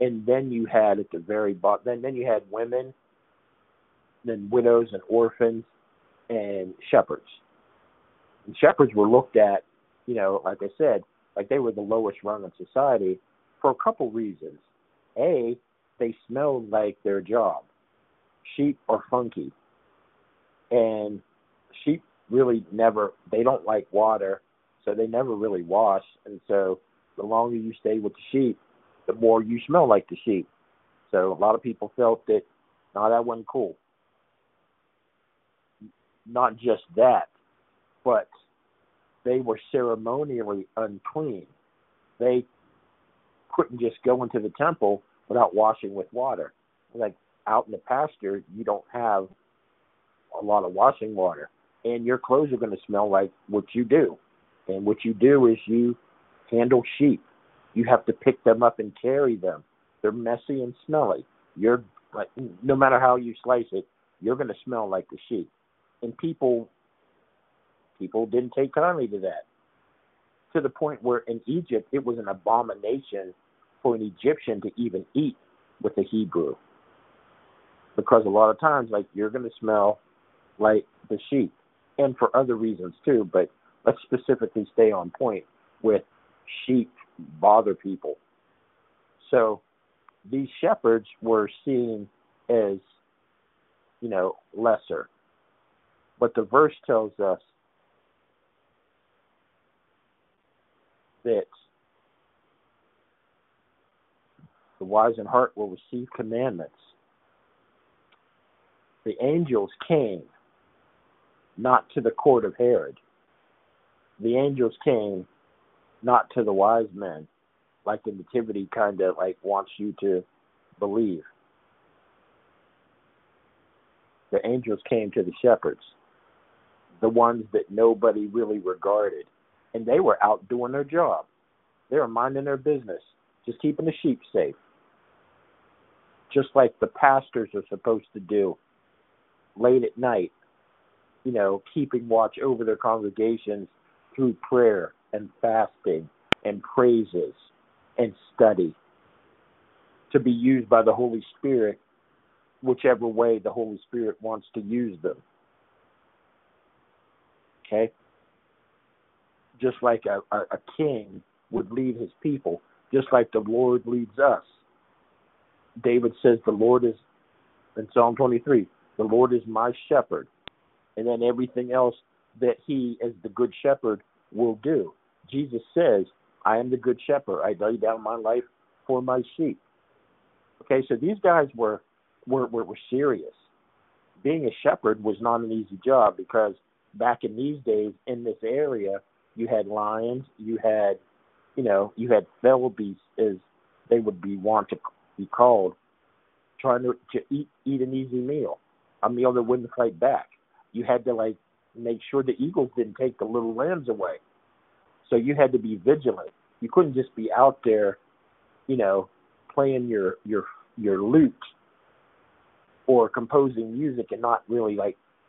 And then you had at the very bottom, then you had women, then widows and orphans, and shepherds. And shepherds were looked at, like I said, like they were the lowest rung in society for a couple reasons. A, they smelled like their job. Sheep are funky. And sheep really never, they don't like water, so they never really wash. And so the longer you stay with the sheep, the more you smell like the sheep. So a lot of people felt that, no, that wasn't cool. Not just that, but they were ceremonially unclean. They couldn't just go into the temple without washing with water. Like out in the pasture, you don't have a lot of washing water, and your clothes are going to smell like what you do. And what you do is you handle sheep. You have to pick them up and carry them. They're messy and smelly. You're like, no matter how you slice it, you're going to smell like the sheep. And people didn't take kindly to that, to the point where in Egypt it was an abomination for an Egyptian to even eat with a Hebrew, because a lot of times, like, you're going to smell like the sheep, and for other reasons too. But let's specifically stay on point with sheep bother people. So these shepherds were seen as, lesser. But the verse tells us that the wise in heart will receive commandments. The angels came not to the court of Herod. The angels came not to the wise men, like the Nativity kind of like wants you to believe. The angels came to the shepherds, the ones that nobody really regarded. And they were out doing their job. They were minding their business, just keeping the sheep safe, just like the pastors are supposed to do late at night, keeping watch over their congregations through prayer and fasting and praises and study, to be used by the Holy Spirit whichever way the Holy Spirit wants to use them. Okay? Just like a king would lead his people, just like the Lord leads us. David says the Lord is, in Psalm 23, the Lord is my shepherd. And then everything else that he, as the good shepherd, will do. Jesus says, I am the good shepherd. I lay down my life for my sheep. Okay, so these guys were serious. Being a shepherd was not an easy job, because back in these days in this area, you had lions, you had fell beasts, as they would be wont to be called, trying to eat an easy meal, a meal that wouldn't fight back. You had to make sure the eagles didn't take the little lambs away, so you had to be vigilant. You couldn't just be out there, playing your lute or composing music and not really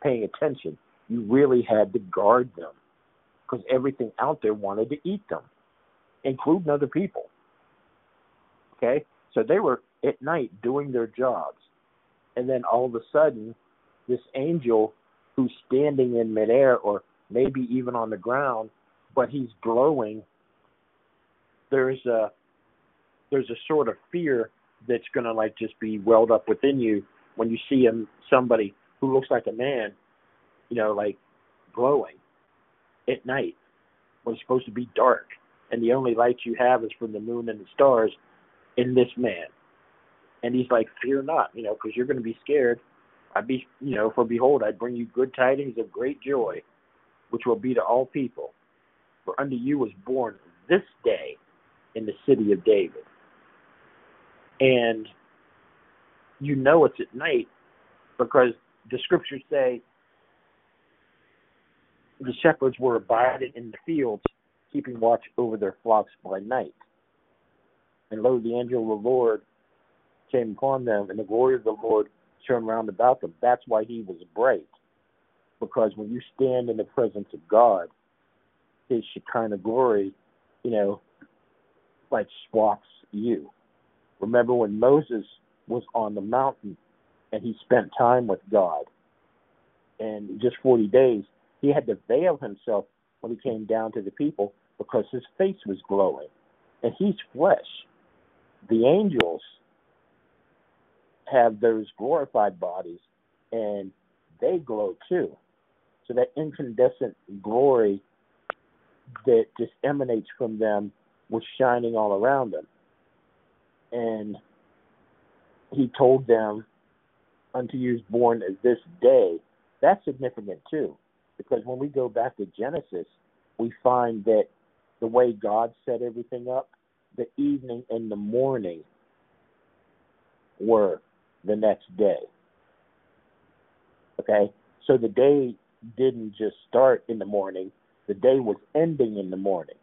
paying attention. You really had to guard them, because everything out there wanted to eat them, including other people. Okay? So they were at night doing their jobs. And then all of a sudden, this angel who's standing in midair or maybe even on the ground, but he's glowing, there's a sort of fear that's going to like just be welled up within you when you see him, somebody who looks like a man, you know, like glowing at night when it's supposed to be dark. And the only light you have is from the moon and the stars in this man. And he's like, fear not, you know, because you're going to be scared. For behold, I bring you good tidings of great joy, which will be to all people. For unto you was born this day in the city of David. And you know it's at night because the scriptures say the shepherds were abiding in the fields, keeping watch over their flocks by night. And lo, the angel of the Lord came upon them, and the glory of the Lord shone round about them. That's why he was bright, because when you stand in the presence of God, his Shekinah glory, you know, like swaps you. Remember when Moses was on the mountain and he spent time with God, and just 40 days, he had to veil himself when he came down to the people because his face was glowing, and he's flesh. The angels have those glorified bodies, and they glow too. So that incandescent glory that just emanates from them was shining all around them. And he told them, unto you is born this day. That's significant too, because when we go back to Genesis, we find that the way God set everything up, the evening and the morning were the next day. Okay? So the day didn't just start in the morning. The day was ending in the morning.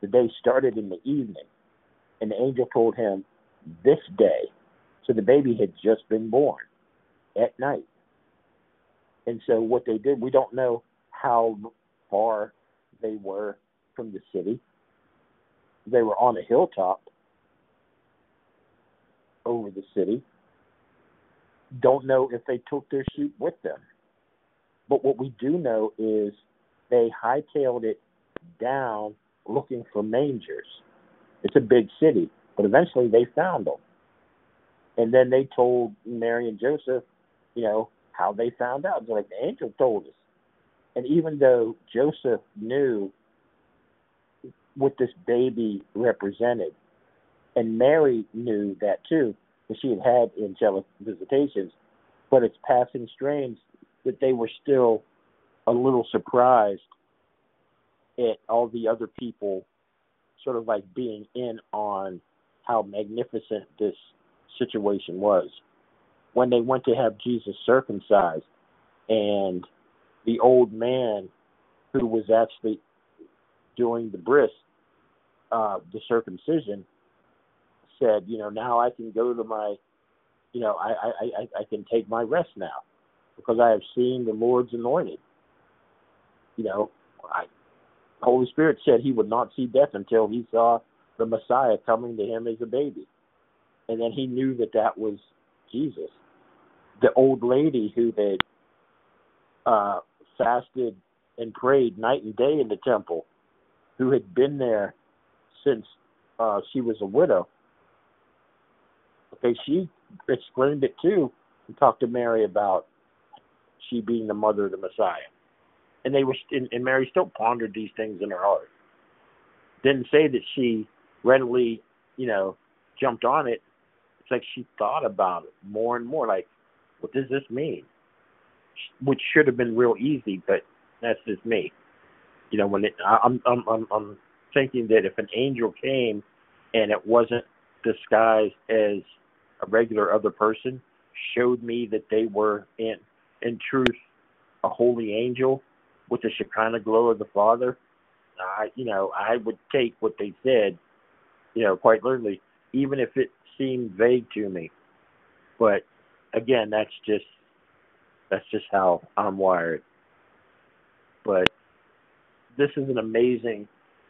The day started in the evening. And the angel told him, this day. So the baby had just been born at night. And so what they did, we don't know how far they were from the city. They were on a hilltop over the city. Don't know if they took their sheep with them. But what we do know is they hightailed it down looking for mangers. It's a big city, but eventually they found them. And then they told Mary and Joseph, you know, how they found out. They're like, the angel told us. And even though Joseph knew what this baby represented, and Mary knew that too, because she had angelic visitations, but it's passing strange that they were still a little surprised at all the other people sort of like being in on how magnificent this situation was. When they went to have Jesus circumcised, and the old man who was actually doing the bris, the circumcision, said, you know, now I can go to my, you know, I can take my rest now because I have seen the Lord's anointed. You know, the Holy Spirit said he would not see death until he saw the Messiah coming to him as a baby. And then he knew that that was Jesus. The old lady who had fasted and prayed night and day in the temple, who had been there since she was a widow, okay, she explained it too and talked to Mary about she being the mother of the Messiah. And they were, and Mary still pondered these things in her heart. Didn't say that she readily, you know, jumped on it. It's like she thought about it more and more. Like, what does this mean? Which should have been real easy, but that's just me. You know, when I'm thinking that if an angel came and it wasn't disguised as a regular other person, showed me that they were in truth a holy angel with the Shekinah glow of the Father, I would take what they said, you know, quite literally, even if it seemed vague to me. But again, that's just how I'm wired. But this is an amazing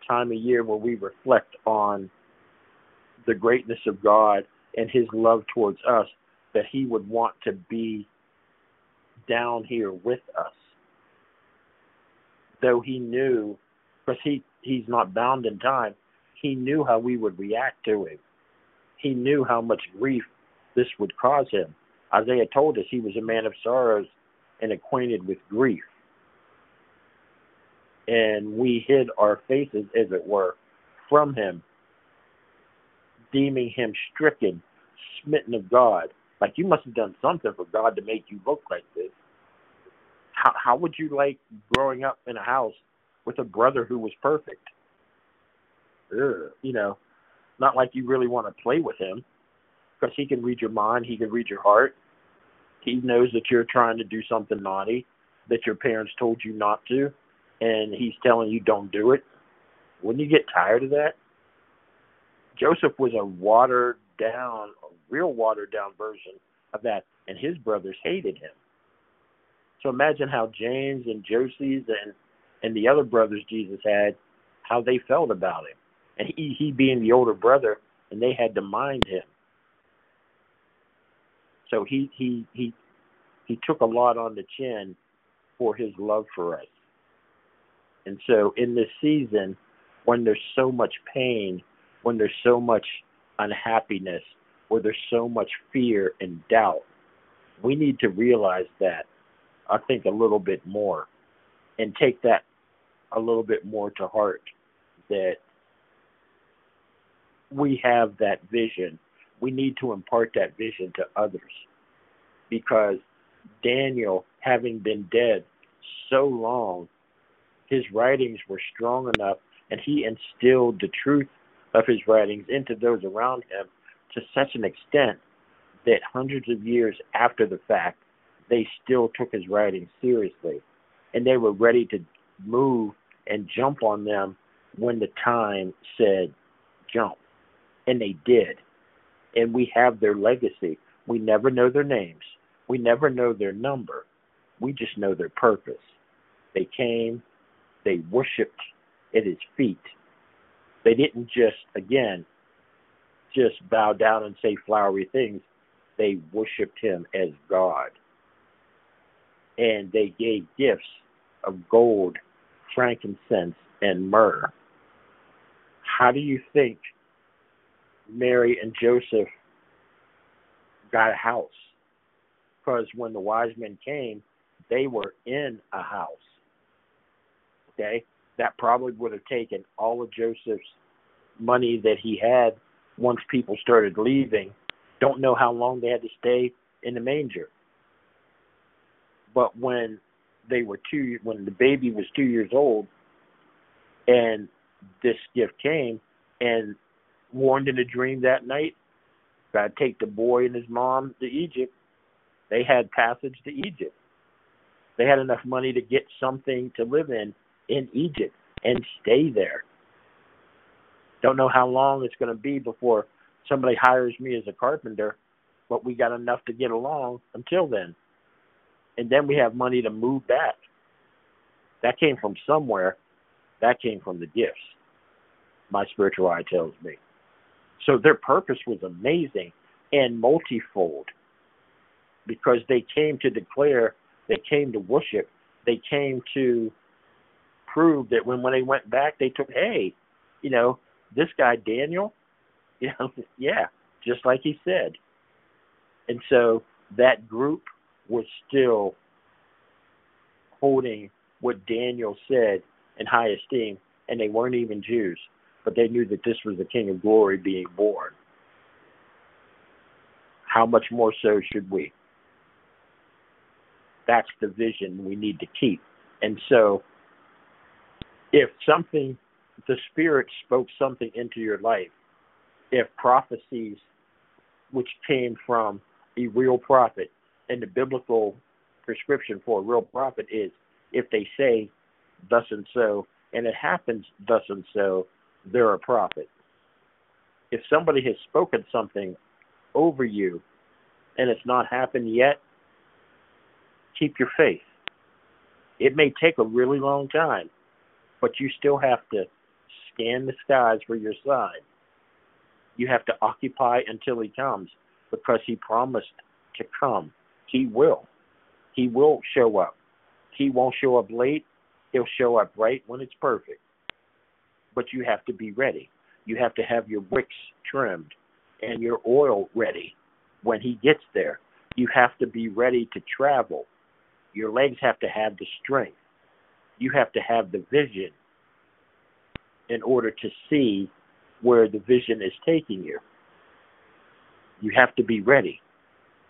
time of year where we reflect on the greatness of God and his love towards us, that he would want to be down here with us. Though he knew, because he's not bound in time, he knew how we would react to him. He knew how much grief this would cause him. Isaiah told us he was a man of sorrows and acquainted with grief. And we hid our faces, as it were, from him, deeming him stricken, smitten of God. Like, you must have done something for God to make you look like this. How would you like growing up in a house with a brother who was perfect? You know, not like you really want to play with him, because he can read your mind, he can read your heart. He knows that you're trying to do something naughty, that your parents told you not to, and he's telling you don't do it. Wouldn't you get tired of that? Joseph was a real watered down version of that, and his brothers hated him. So imagine how James and Joses and the other brothers Jesus had, how they felt about him. And he being the older brother, and they had to mind him. So he took a lot on the chin for his love for us. And so in this season, when there's so much pain, when there's so much unhappiness, where there's so much fear and doubt, we need to realize that, I think, a little bit more, and take that a little bit more to heart, that we have that vision. We need to impart that vision to others, because Daniel, having been dead so long, his writings were strong enough, and he instilled the truth of his writings into those around him to such an extent that hundreds of years after the fact, they still took his writings seriously, and they were ready to move and jump on them when the time said jump, and they did. And we have their legacy. We never know their names. We never know their number. We just know their purpose. They came, they worshiped at his feet. They didn't just bow down and say flowery things. They worshiped him as God. And they gave gifts of gold, frankincense, and myrrh. How do you think Mary and Joseph got a house? Because when the wise men came, they were in a house. Okay? That probably would have taken all of Joseph's money that he had once people started leaving. Don't know how long they had to stay in the manger. But when the baby was 2 years old, and this gift came, and warned in a dream that night, God take the boy and his mom to Egypt. They had passage to Egypt. They had enough money to get something to live in Egypt and stay there. Don't know how long it's going to be before somebody hires me as a carpenter, but we got enough to get along until then. And then we have money to move back. That came from somewhere. That came from the gifts, my spiritual eye tells me. So their purpose was amazing and multifold, because they came to declare, they came to worship, they came to prove that when they went back, they took, hey, you know, this guy Daniel, you know, yeah, just like he said. And so that group was still holding what Daniel said in high esteem, and they weren't even Jews, but they knew that this was the King of Glory being born. How much more so should we? That's the vision we need to keep. And so if something, the Spirit spoke something into your life, if prophecies which came from a real prophet, and the biblical prescription for a real prophet is, if they say thus and so, and it happens thus and so, they're a prophet. If somebody has spoken something over you and it's not happened yet, keep your faith. It may take a really long time, but you still have to scan the skies for your sign. You have to occupy until he comes, because he promised to come. He will. He will show up. He won't show up late. He'll show up right when it's perfect. But you have to be ready. You have to have your wicks trimmed and your oil ready when he gets there. You have to be ready to travel. Your legs have to have the strength. You have to have the vision in order to see where the vision is taking you. You have to be ready.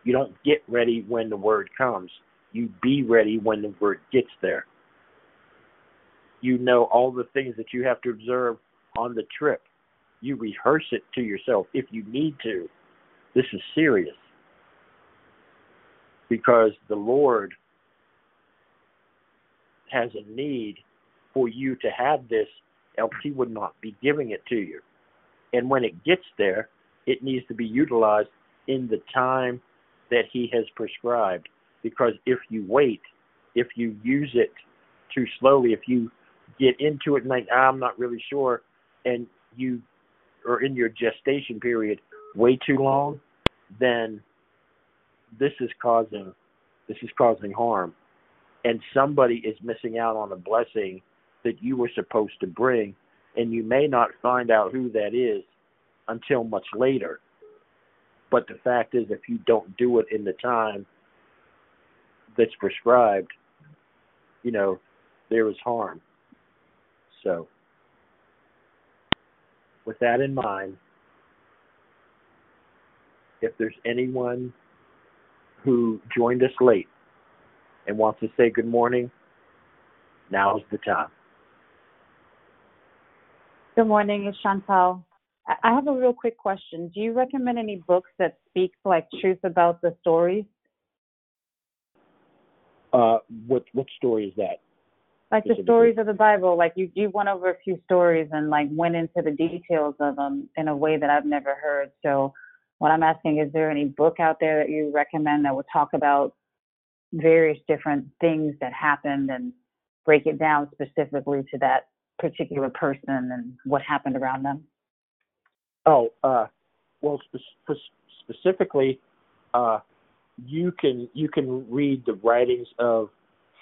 You don't get ready when the word comes. You be ready when the word gets there. You know all the things that you have to observe on the trip. You rehearse it to yourself if you need to. This is serious. Because the Lord has a need for you to have this, else he would not be giving it to you. And when it gets there, it needs to be utilized in the time that he has prescribed. Because if you wait, if you use it too slowly, if you get into it and like, I'm not really sure, and you are in your gestation period way too long, then this is causing harm. And somebody is missing out on a blessing that you were supposed to bring, and you may not find out who that is until much later. But the fact is, if you don't do it in the time that's prescribed, there is harm. So, with that in mind, if there's anyone who joined us late and wants to say good morning, now's the time. Good morning, it's Chantal. I have a real quick question. Do you recommend any books that speak like truth about the stories? What story is that? Like the stories of the Bible. Like you went over a few stories and like went into the details of them in a way that I've never heard. So what I'm asking, is there any book out there that you recommend that will talk about various different things that happened and break it down specifically to that particular person and what happened around them? Well, specifically, you can read the writings of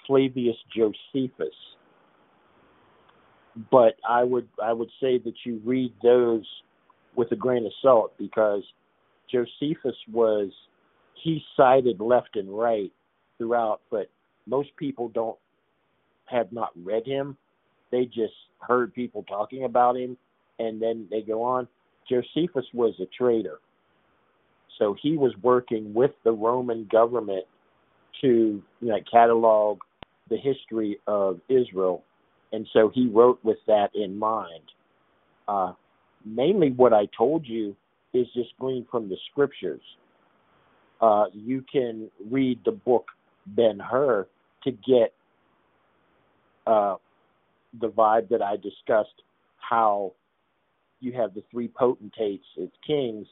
Flavius Josephus, but I would say that you read those with a grain of salt, because Josephus he cited left and right throughout, but most people have not read him. They just heard people talking about him, and then they go on. Josephus was a traitor. So he was working with the Roman government to catalog the history of Israel, and so he wrote with that in mind. Mainly what I told you is just gleaned from the scriptures. You can read the book Ben-Hur to get the vibe that I discussed, how you have the three potentates as kings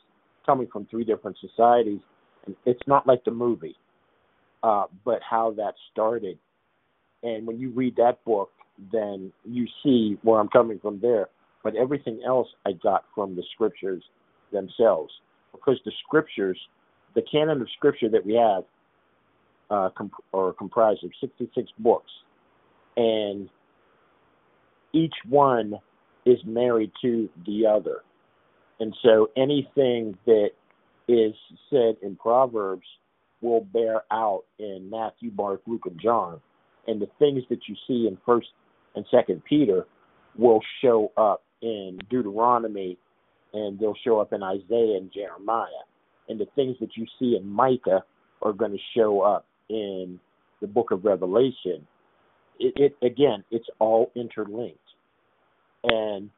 coming from three different societies. And it's not like the movie, but how that started. And when you read that book, then you see where I'm coming from there. But everything else I got from the scriptures themselves, because the scriptures, the canon of scripture that we have, are comprised of 66 books, and each one is married to the other. And so anything that is said in Proverbs will bear out in Matthew, Mark, Luke, and John. And the things that you see in 1st and 2nd Peter will show up in Deuteronomy, and they'll show up in Isaiah and Jeremiah. And the things that you see in Micah are going to show up in the book of Revelation. It again, it's all interlinked. And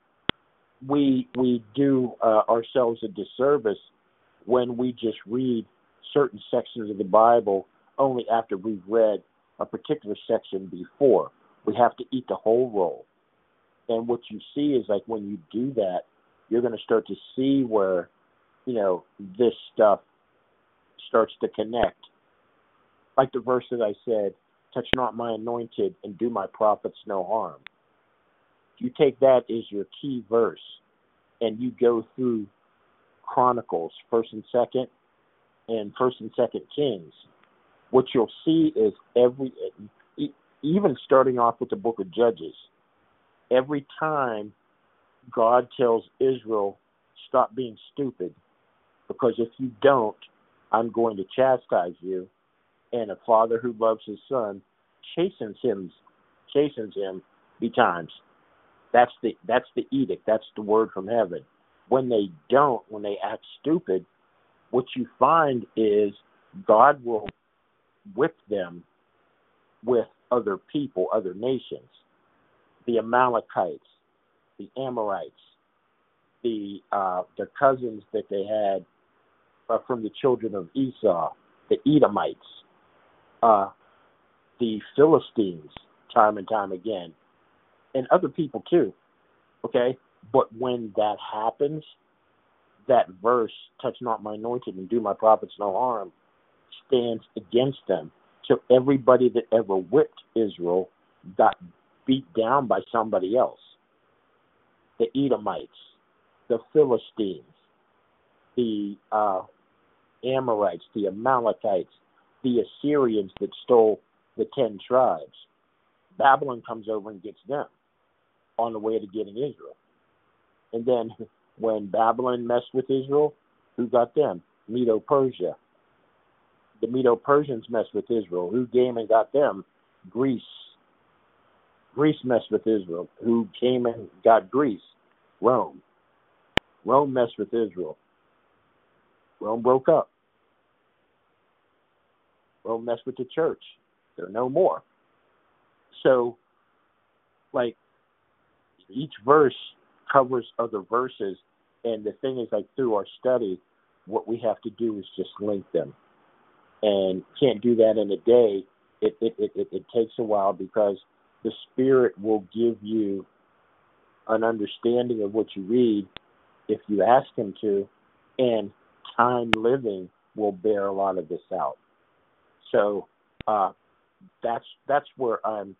we do ourselves a disservice when we just read certain sections of the Bible only after we've read a particular section before. We have to eat the whole roll. And what you see is, like, when you do that, you're going to start to see where, this stuff starts to connect. Like the verse that I said, touch not my anointed and do my prophets no harm. You take that as your key verse, and you go through Chronicles, 1st and 2nd, and 1st and 2nd Kings, what you'll see is even starting off with the book of Judges, every time God tells Israel, stop being stupid, because if you don't, I'm going to chastise you. And a father who loves his son chastens him betimes. That's the edict. That's the word from heaven. When they act stupid, what you find is God will whip them with other people, other nations. The Amalekites, the Amorites, the cousins that they had from the children of Esau, the Edomites, the Philistines, time and time again, and other people too, okay? But when that happens, that verse, touch not my anointed and do my prophets no harm, stands against them. So everybody that ever whipped Israel got beat down by somebody else. The Edomites, the Philistines, the Amorites, the Amalekites, the Assyrians that stole the 10 tribes. Babylon comes over and gets them on the way to getting Israel. And then when Babylon messed with Israel, who got them? Medo-Persia. The Medo-Persians messed with Israel. Who came and got them? Greece. Greece messed with Israel. Who came and got Greece? Rome. Rome messed with Israel. Rome broke up. Rome messed with the church. They're no more. So, each verse covers other verses, and the thing is, through our study, what we have to do is just link them. And can't do that in a day. It takes a while, because the Spirit will give you an understanding of what you read if you ask Him to, and time living will bear a lot of this out. So that's where I'm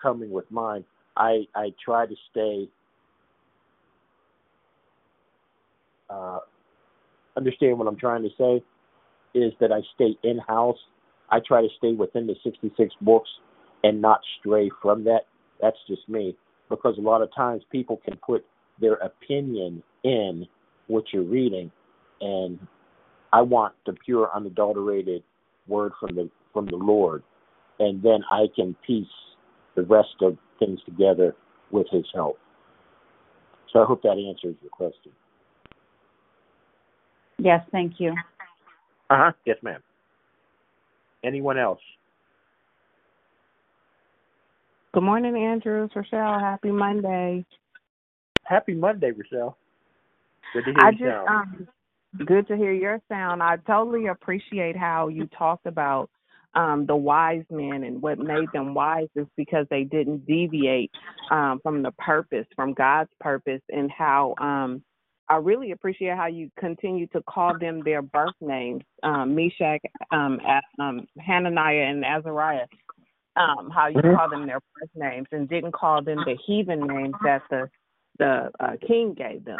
coming with mine. I try to stay understand what I'm trying to say is that I stay in-house. I try to stay within the 66 books and not stray from that. That's just me, because a lot of times people can put their opinion in what you're reading, and I want the pure, unadulterated word from the Lord, and then I can piece the rest of things together with His help. So I hope that answers your question. Yes, thank you. Yes, ma'am. Anyone else? Good morning, Andrew. Rochelle. Happy Monday. Happy Monday, Rochelle. Good to hear your sound. Good to hear your sound. I totally appreciate how you talked about the wise men, and what made them wise is because they didn't deviate from God's purpose, and how I really appreciate how you continue to call them their birth names, Meshach, Hananiah, and Azariah, how you call them their birth names and didn't call them the heathen names that the king gave them.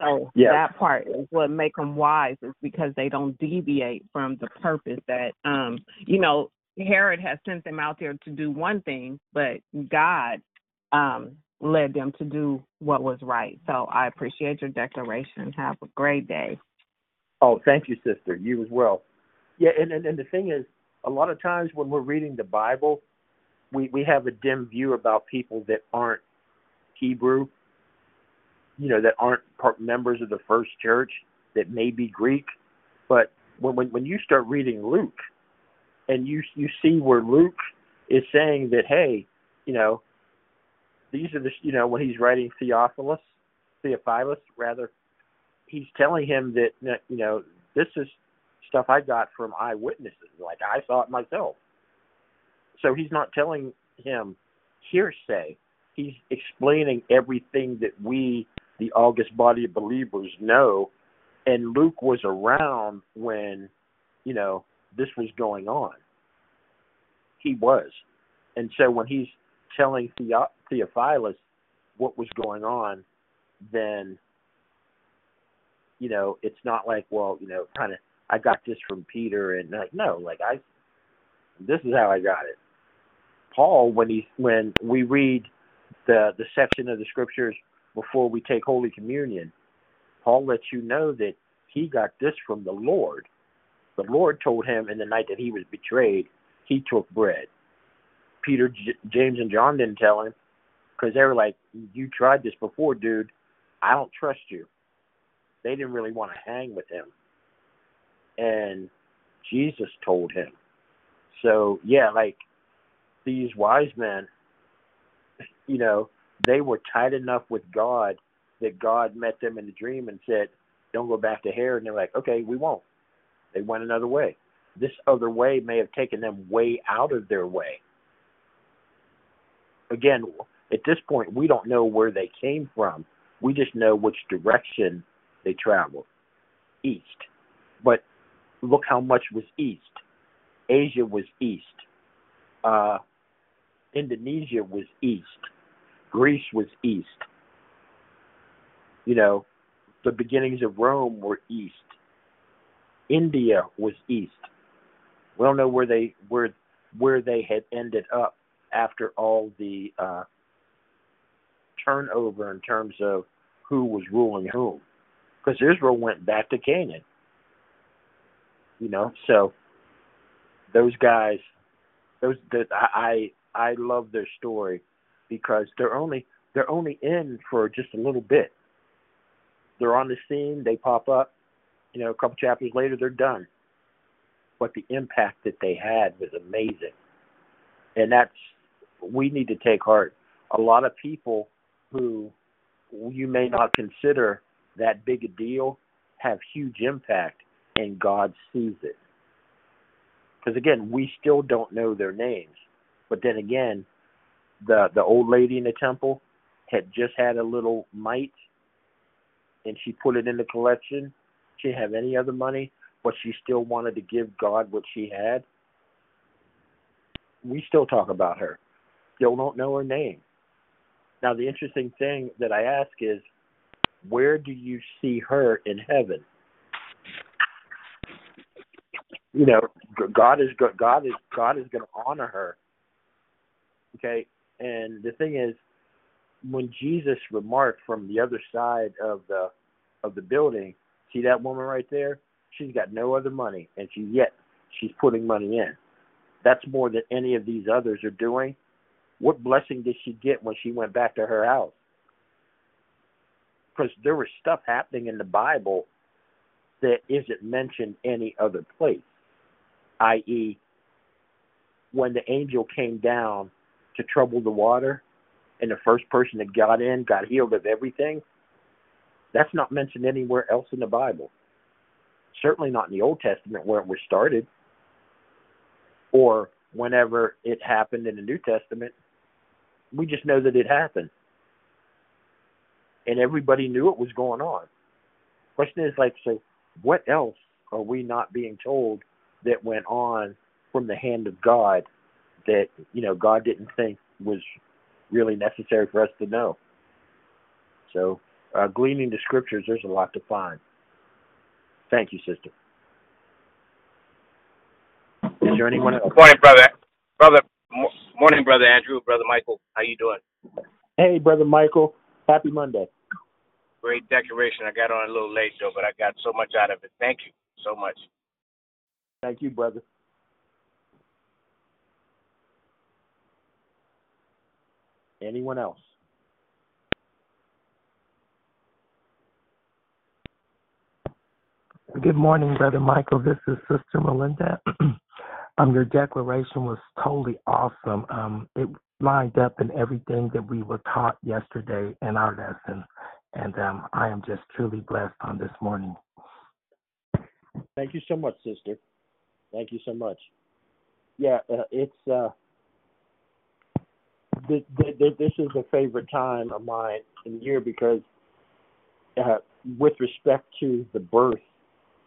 So That part is what make them wise, is because they don't deviate from the purpose that, Herod has sent them out there to do one thing, but God led them to do what was right. So I appreciate your declaration. Have a great day. Oh, thank you, sister. You as well. Yeah, and the thing is, a lot of times when we're reading the Bible, we have a dim view about people that aren't Hebrew, that aren't members of the first church, that may be Greek. But when you start reading Luke, and you see where Luke is saying that, hey, these are the, when he's writing Theophilus, he's telling him that, this is stuff I got from eyewitnesses. I saw it myself. So he's not telling him hearsay. He's explaining everything that we, the august body of believers, know. And Luke was around when, this was going on. He was. And so when he's telling Theophilus what was going on, then you know, it's not like, well, you know, kind of, I got this from Peter, and like, no, like this is how I got it. Paul, when we read the section of the scriptures before we take Holy Communion, Paul lets you know that he got this from the Lord. The Lord told him in the night that he was betrayed, he took bread. Peter, James, and John didn't tell him because they were like, you tried this before, dude. I don't trust you. They didn't really want to hang with him. And Jesus told him. So, yeah, like these wise men, you know, they were tight enough with God that God met them in the dream and said, don't go back to Herod. And they're like, okay, we won't. They went another way. This other way may have taken them way out of their way. Again, at this point, we don't know where they came from. We just know which direction they traveled, east. But look how much was east. Asia was east. Indonesia was east. Greece was east. You know, the beginnings of Rome were east. India was east. We don't know where they had ended up after all the turnover in terms of who was ruling whom, because Israel went back to Canaan. You know, so those guys, I love their story because they're only in for just a little bit. They're on the scene, they pop up. You know, a couple chapters later, they're done. But the impact that they had was amazing. And that's, we need to take heart. A lot of people who you may not consider that big a deal have huge impact, and God sees it. Because, again, we still don't know their names. But then again, the old lady in the temple had just had a little mite, and she put it in the collection. She didn't have any other money, but she still wanted to give God what she had. We still talk about her. Still don't know her name. Now, the interesting thing that I ask is, where do you see her in heaven? You know, God is going to honor her. Okay? And the thing is, when Jesus remarked from the other side of the building, see that woman right there? She's got no other money, and she's putting money in. That's more than any of these others are doing. What blessing did she get when she went back to her house? Because there was stuff happening in the Bible that isn't mentioned any other place, i.e., when the angel came down to trouble the water and the first person that got in got healed of everything. That's not mentioned anywhere else in the Bible. Certainly not in the Old Testament where it was started, or whenever it happened in the New Testament. We just know that it happened. And everybody knew it was going on. Question is, like, so what else are we not being told that went on from the hand of God that, you know, God didn't think was really necessary for us to know? So, gleaning the scriptures, there's a lot to find. Thank you, sister. Is there anyone else? Morning, brother. Morning, brother Andrew. Brother Michael, how you doing? Hey, brother Michael. Happy Monday. Great decoration. I got on a little late, though, but I got so much out of it. Thank you so much. Thank you, brother. Anyone else? Good morning, Brother Michael. This is Sister Melinda. Your declaration was totally awesome. It lined up in everything that we were taught yesterday in our lesson. And I am just truly blessed on this morning. Thank you so much, sister. Thank you so much. Yeah, it's this is a favorite time of mine in the year because with respect to the birth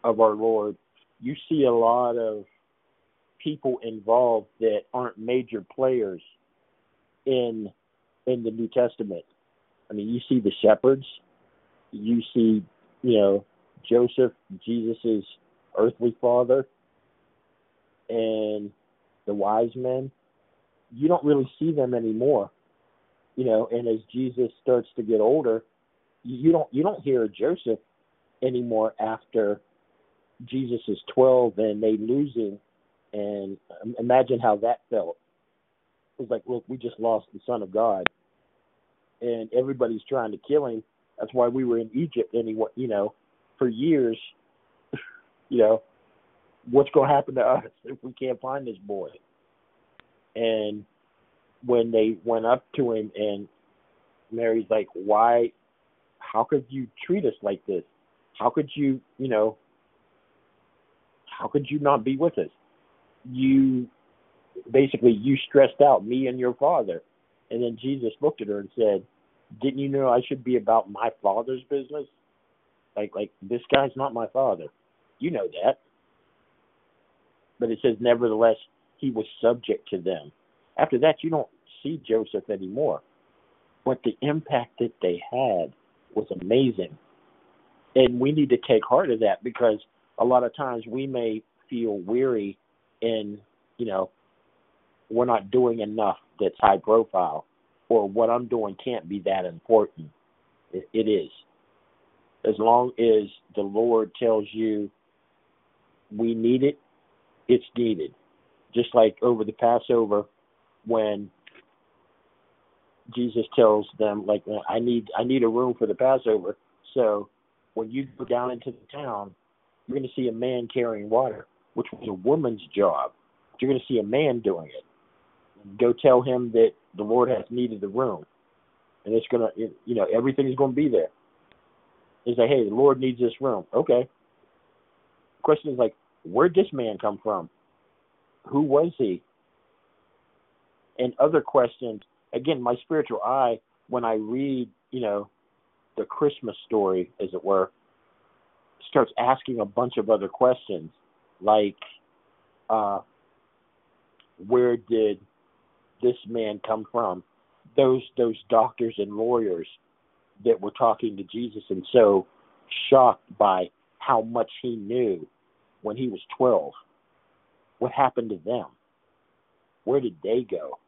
of our Lord, you see a lot of people involved that aren't major players in the New Testament. I mean, you see the shepherds, you see, you know, Joseph, Jesus's earthly father, and the wise men, you don't really see them anymore. You know, and as Jesus starts to get older, you don't hear Joseph anymore after Jesus is 12 and they lose him. And imagine how that felt. It was like, look, we just lost the Son of God, and everybody's trying to kill him. That's why we were in Egypt, anyway. You know, for years. You know, what's going to happen to us if we can't find this boy? And when they went up to him, and Mary's like, why? How could you treat us like this? How could you, you know? How could you not be with us? You basically, you stressed out me and your father. And then Jesus looked at her and said, didn't you know I should be about my father's business? Like this guy's not my father. You know that. But it says, nevertheless, he was subject to them. After that, you don't see Joseph anymore. But the impact that they had was amazing. And we need to take heart of that, because a lot of times we may feel weary and, you know, we're not doing enough that's high profile, or what I'm doing can't be that important. It is. As long as the Lord tells you we need it, it's needed. Just like over the Passover when Jesus tells them, like, I need a room for the Passover. So when you go down into the town, you're going to see a man carrying water, which was a woman's job. You're going to see a man doing it. Go tell him that the Lord has needed the room. And it's going to, you know, everything is going to be there. It's like, hey, the Lord needs this room. Okay. The question is, like, where'd this man come from? Who was he? And other questions. Again, my spiritual eye, when I read, you know, the Christmas story, as it were, starts asking a bunch of other questions. Like, where did this man come from? Those doctors and lawyers that were talking to Jesus and so shocked by how much he knew when he was 12. What happened to them? Where did they go?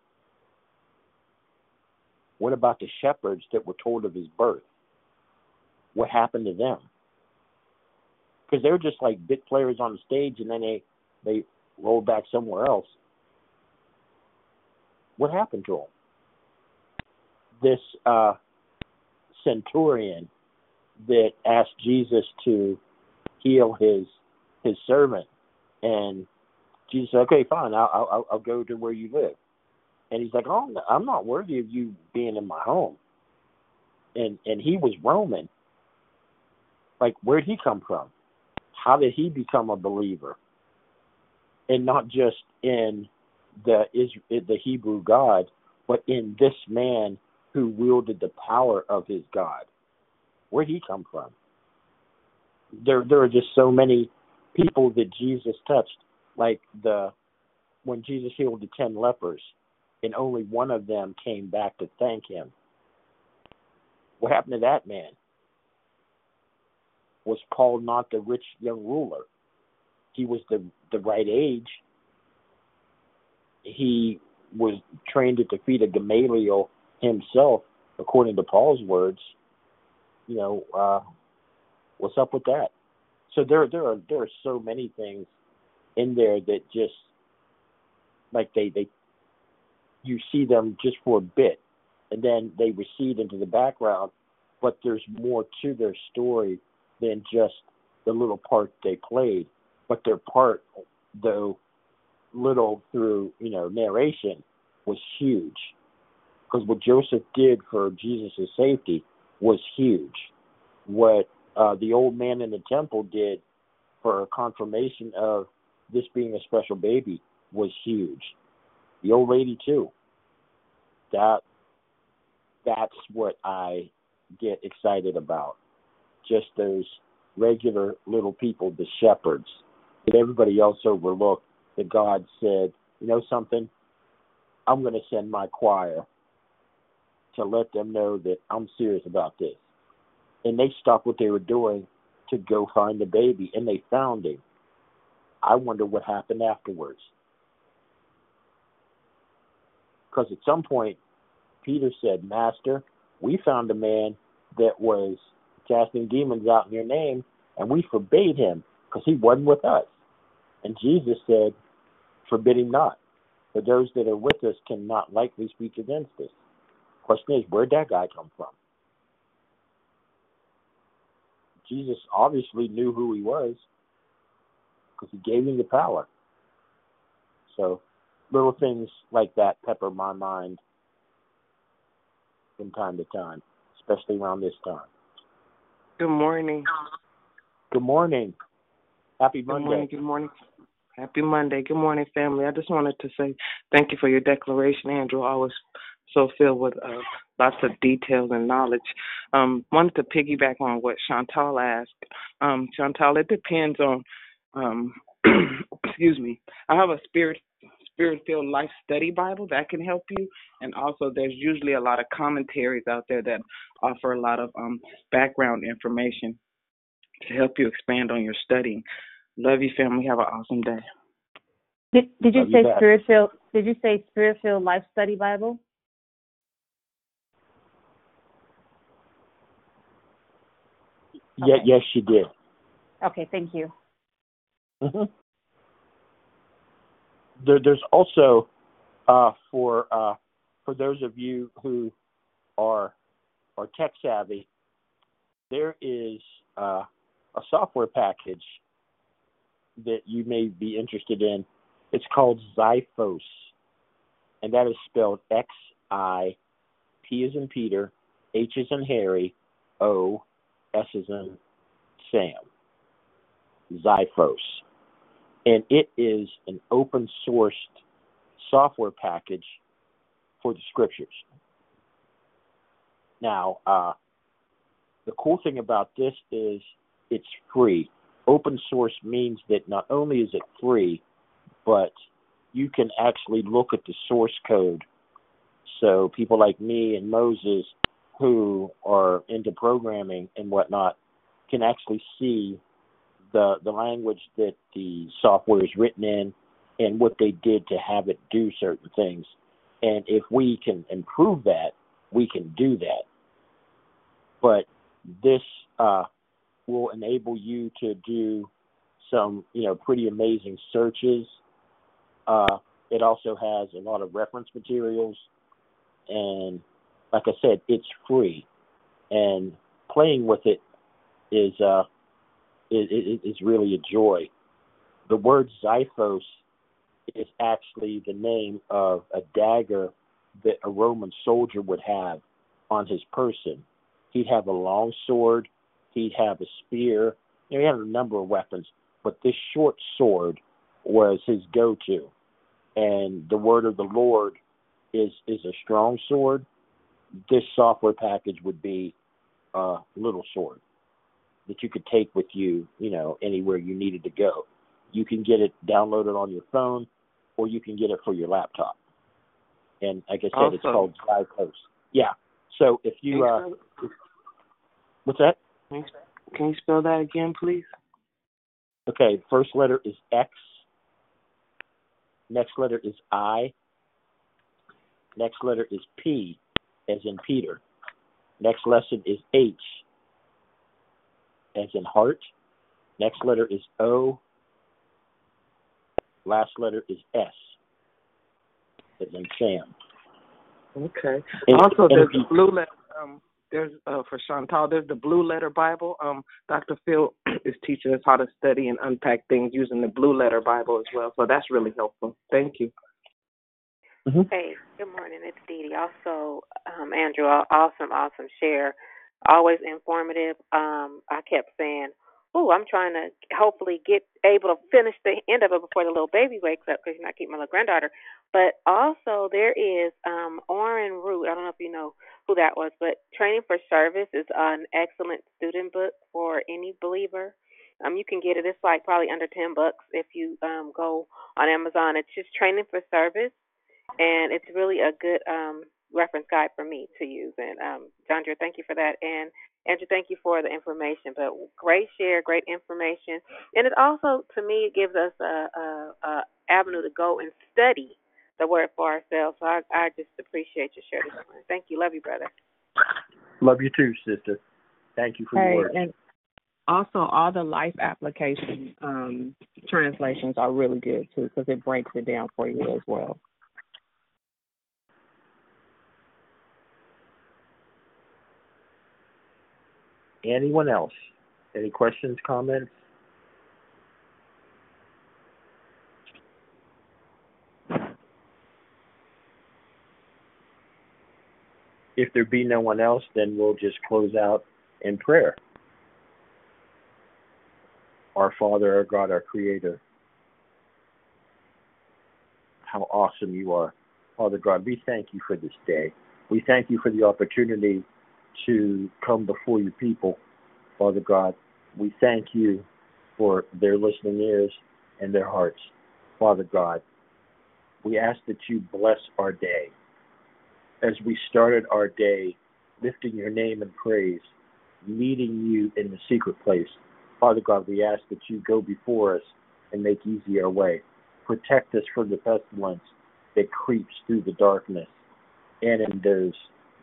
What about the shepherds that were told of his birth? What happened to them? Because they were just like bit players on the stage, and then they rolled back somewhere else. What happened to them? This centurion that asked Jesus to heal his servant, and Jesus said, okay, fine, I'll go to where you live. And he's like, oh, I'm not worthy of you being in my home. And he was Roman. Like, where'd he come from? How did he become a believer? And not just in the Hebrew God, but in this man who wielded the power of his God. Where'd he come from? There are just so many people that Jesus touched, like when Jesus healed the 10 lepers, and only one of them came back to thank him. What happened to that man? Was Paul not the rich young ruler? He was the right age. He was trained at the feet of Gamaliel himself, according to Paul's words. You know, what's up with that? So there are so many things in there that just, like, you see them just for a bit, and then they recede into the background, but there's more to their story than just the little part they played. But their part, though little through, you know, narration, was huge. Because what Joseph did for Jesus' safety was huge. What the old man in the temple did for confirmation of this being a special baby was huge. The old lady, too. That's what I get excited about. Just those regular little people, the shepherds, that everybody else overlooked, that God said, you know something? I'm going to send my choir to let them know that I'm serious about this. And they stopped what they were doing to go find the baby, and they found him. I wonder what happened afterwards. Because at some point, Peter said, Master, we found a man that was casting demons out in your name, and we forbade him because he wasn't with us. And Jesus said, forbid him not, for those that are with us cannot likely speak against us. Question is, where'd that guy come from? Jesus obviously knew who he was because he gave him the power. So little things like that pepper my mind from time to time, especially around this time. Good morning. Good morning. Happy Monday. Good morning. Happy Monday. Good morning, family. I just wanted to say thank you for your declaration, Andrew. Always so filled with lots of details and knowledge. Wanted to piggyback on what Chantal asked. Chantal, it depends on, excuse me, I have a Spirit-filled life study Bible that can help you, and also there's usually a lot of commentaries out there that offer a lot of background information to help you expand on your studying. Love you, family. Have an awesome day. Did you say Spirit-filled? Did you say Spirit-filled life study Bible? Okay. Yeah, yes, she did. Okay, thank you. Mm-hmm. There's also for those of you who are tech savvy, there is a software package that you may be interested in. It's called Xiphos, and that is spelled X-I-P as in Peter, H as in Harry, O-S as in Sam. Xiphos. And it is an open-sourced software package for the scriptures. Now, the cool thing about this is it's free. Open source means that not only is it free, but you can actually look at the source code. So people like me and Moses, who are into programming and whatnot, can actually see the language that the software is written in and what they did to have it do certain things. And if we can improve that, we can do that. But this will enable you to do some, pretty amazing searches. It also has a lot of reference materials. And like I said, it's free. And playing with it is really a joy. The word Xiphos is actually the name of a dagger that a Roman soldier would have on his person. He'd have a long sword. He'd have a spear. He had a number of weapons, but this short sword was his go-to. And the word of the Lord is a strong sword. This software package would be a little sword that you could take with you, anywhere you needed to go. You can get it downloaded on your phone, or you can get it for your laptop. And like I said, awesome. It's called Xiphos. Yeah. So if you, what's that? Can you spell that again, please? Okay. First letter is X. Next letter is I. Next letter is P, as in Peter. Next lesson is H, as in heart. Next letter is O. Last letter is S, as in Sam. Okay. Also, there's a blue letter. There's for Chantal, there's the Blue Letter Bible. Dr. Phil is teaching us how to study and unpack things using the Blue Letter Bible as well. So that's really helpful. Thank you. Mm-hmm. Hey, good morning. It's Dee Dee. Also, Andrew, awesome share. Always informative. I kept saying, I'm trying to hopefully able to finish the end of it before the little baby wakes up, because I keep my little granddaughter. But also there is Orin Root. I don't know if you know who that was, but Training for Service is an excellent student book for any believer. You can get it. It's like probably under $10 if you go on Amazon. It's just Training for Service, and it's really a good reference guide for me to use. And Dondra, thank you for that. And Andrew, thank you for the information. But great share, great information. And it also, to me, it gives us an avenue to go and study the word for ourselves. So I just appreciate your share this morning. Thank you. Love you, brother. Love you too, sister. Thank you for your work. And also, all the life application translations are really good too, because it breaks it down for you as well. Anyone else? Any questions, comments? If there be no one else, then we'll just close out in prayer. Our Father, our God, our Creator, how awesome you are. Father God, we thank you for this day. We thank you for the opportunity to come before your people, Father God. We thank you for their listening ears and their hearts, Father God. We ask that you bless our day. As we started our day, lifting your name in praise, meeting you in the secret place, Father God, we ask that you go before us and make easy our way. Protect us from the pestilence that creeps through the darkness and in those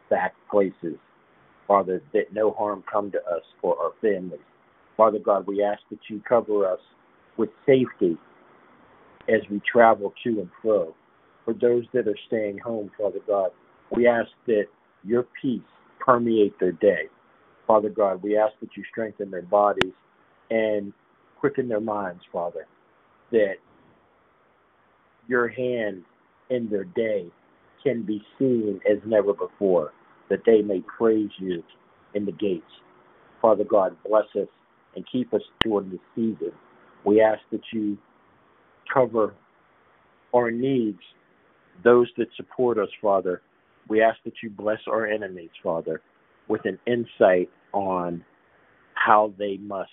back places, Father, that no harm come to us or our families. Father God, we ask that you cover us with safety as we travel to and fro. For those that are staying home, Father God, we ask that your peace permeate their day. Father God, we ask that you strengthen their bodies and quicken their minds, Father, that your hand in their day can be seen as never before, that they may praise you in the gates. Father God, bless us and keep us during this season. We ask that you cover our needs, those that support us, Father. We ask that you bless our enemies, Father, with an insight on how they must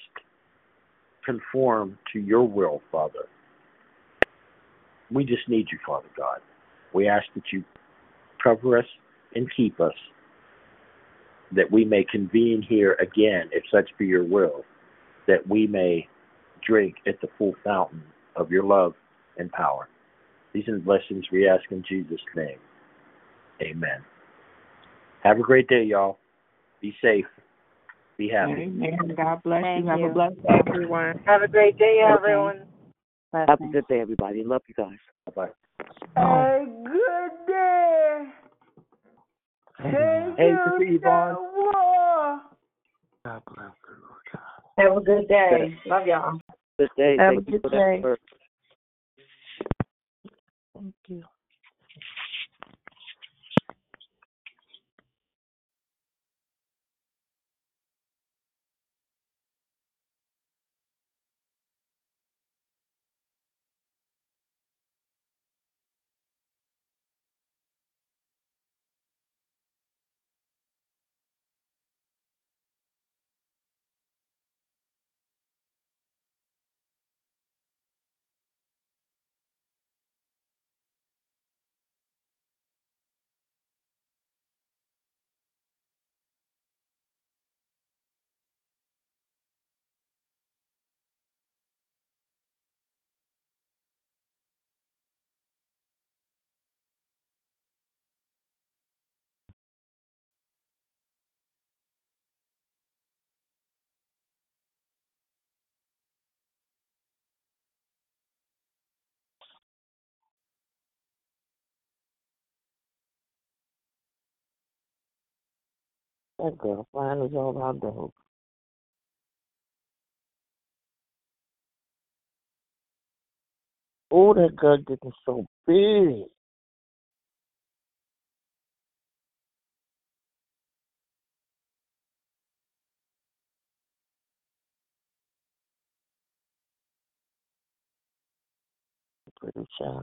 conform to your will, Father. We just need you, Father God. We ask that you cover us and keep us, that we may convene here again, if such be your will, that we may drink at the full fountain of your love and power. These are the blessings we ask in Jesus' name. Amen. Have a great day, y'all. Be safe. Be happy. Amen. God bless you. Have a blessed day, everyone. Have a great day, everyone. Have a good day, everybody. Love you guys. Bye-bye. Have a good day. Hey, you, Yvonne. God bless you, Lord God. Have a good day. Love y'all. Good day. Have a good day. Thank you. That girl flying is all about dope. Oh, that girl getting so big. Pretty child.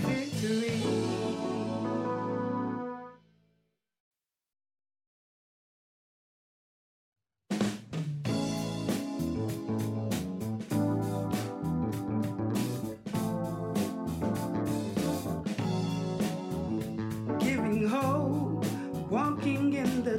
victory. Hope, walking in the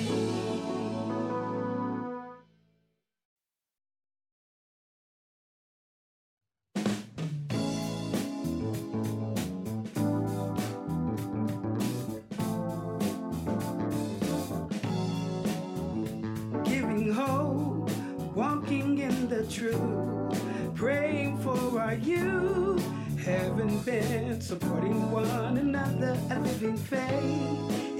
Giving hope, walking in the truth, praying for our youth, having been supporting one another. A living faith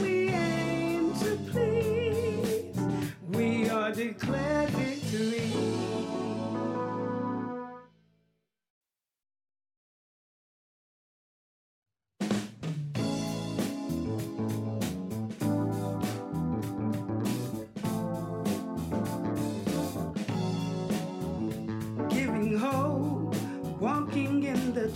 we aim to please. We are declared victory. Hope, walking in the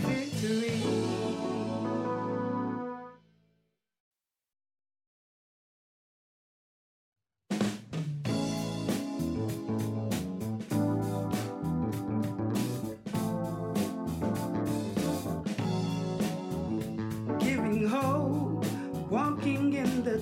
victory. Giving hope, walking in the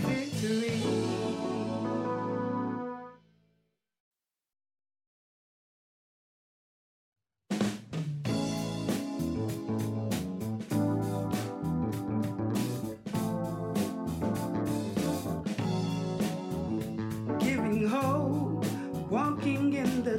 victory. Hope, walking in the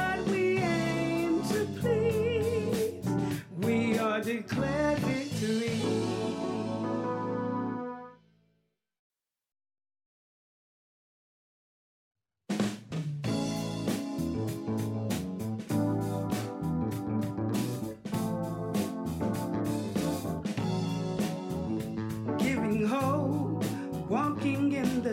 we aim to please, we are declared victory.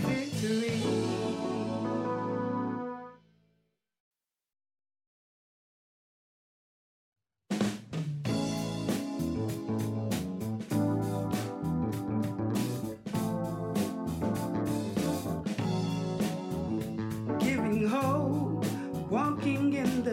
victory. Truth,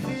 victory.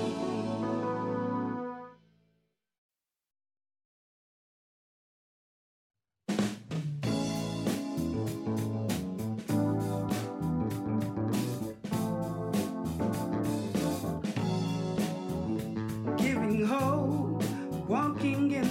our youth, having been supporting one another, a living faith is what this life promotes, committed to press on, reaching light, forgiving one another, while staying on our knees, for it's God we aim to please, we are declared victory.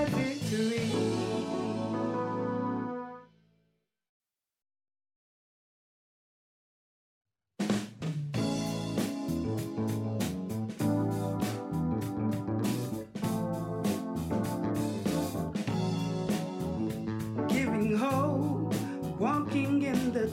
victory.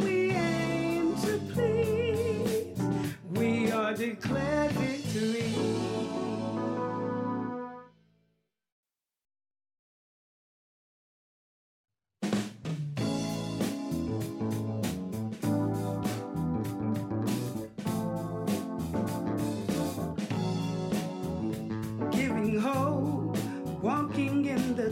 we aim to please, we are declared victory.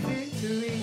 victory.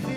victory.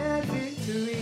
victory.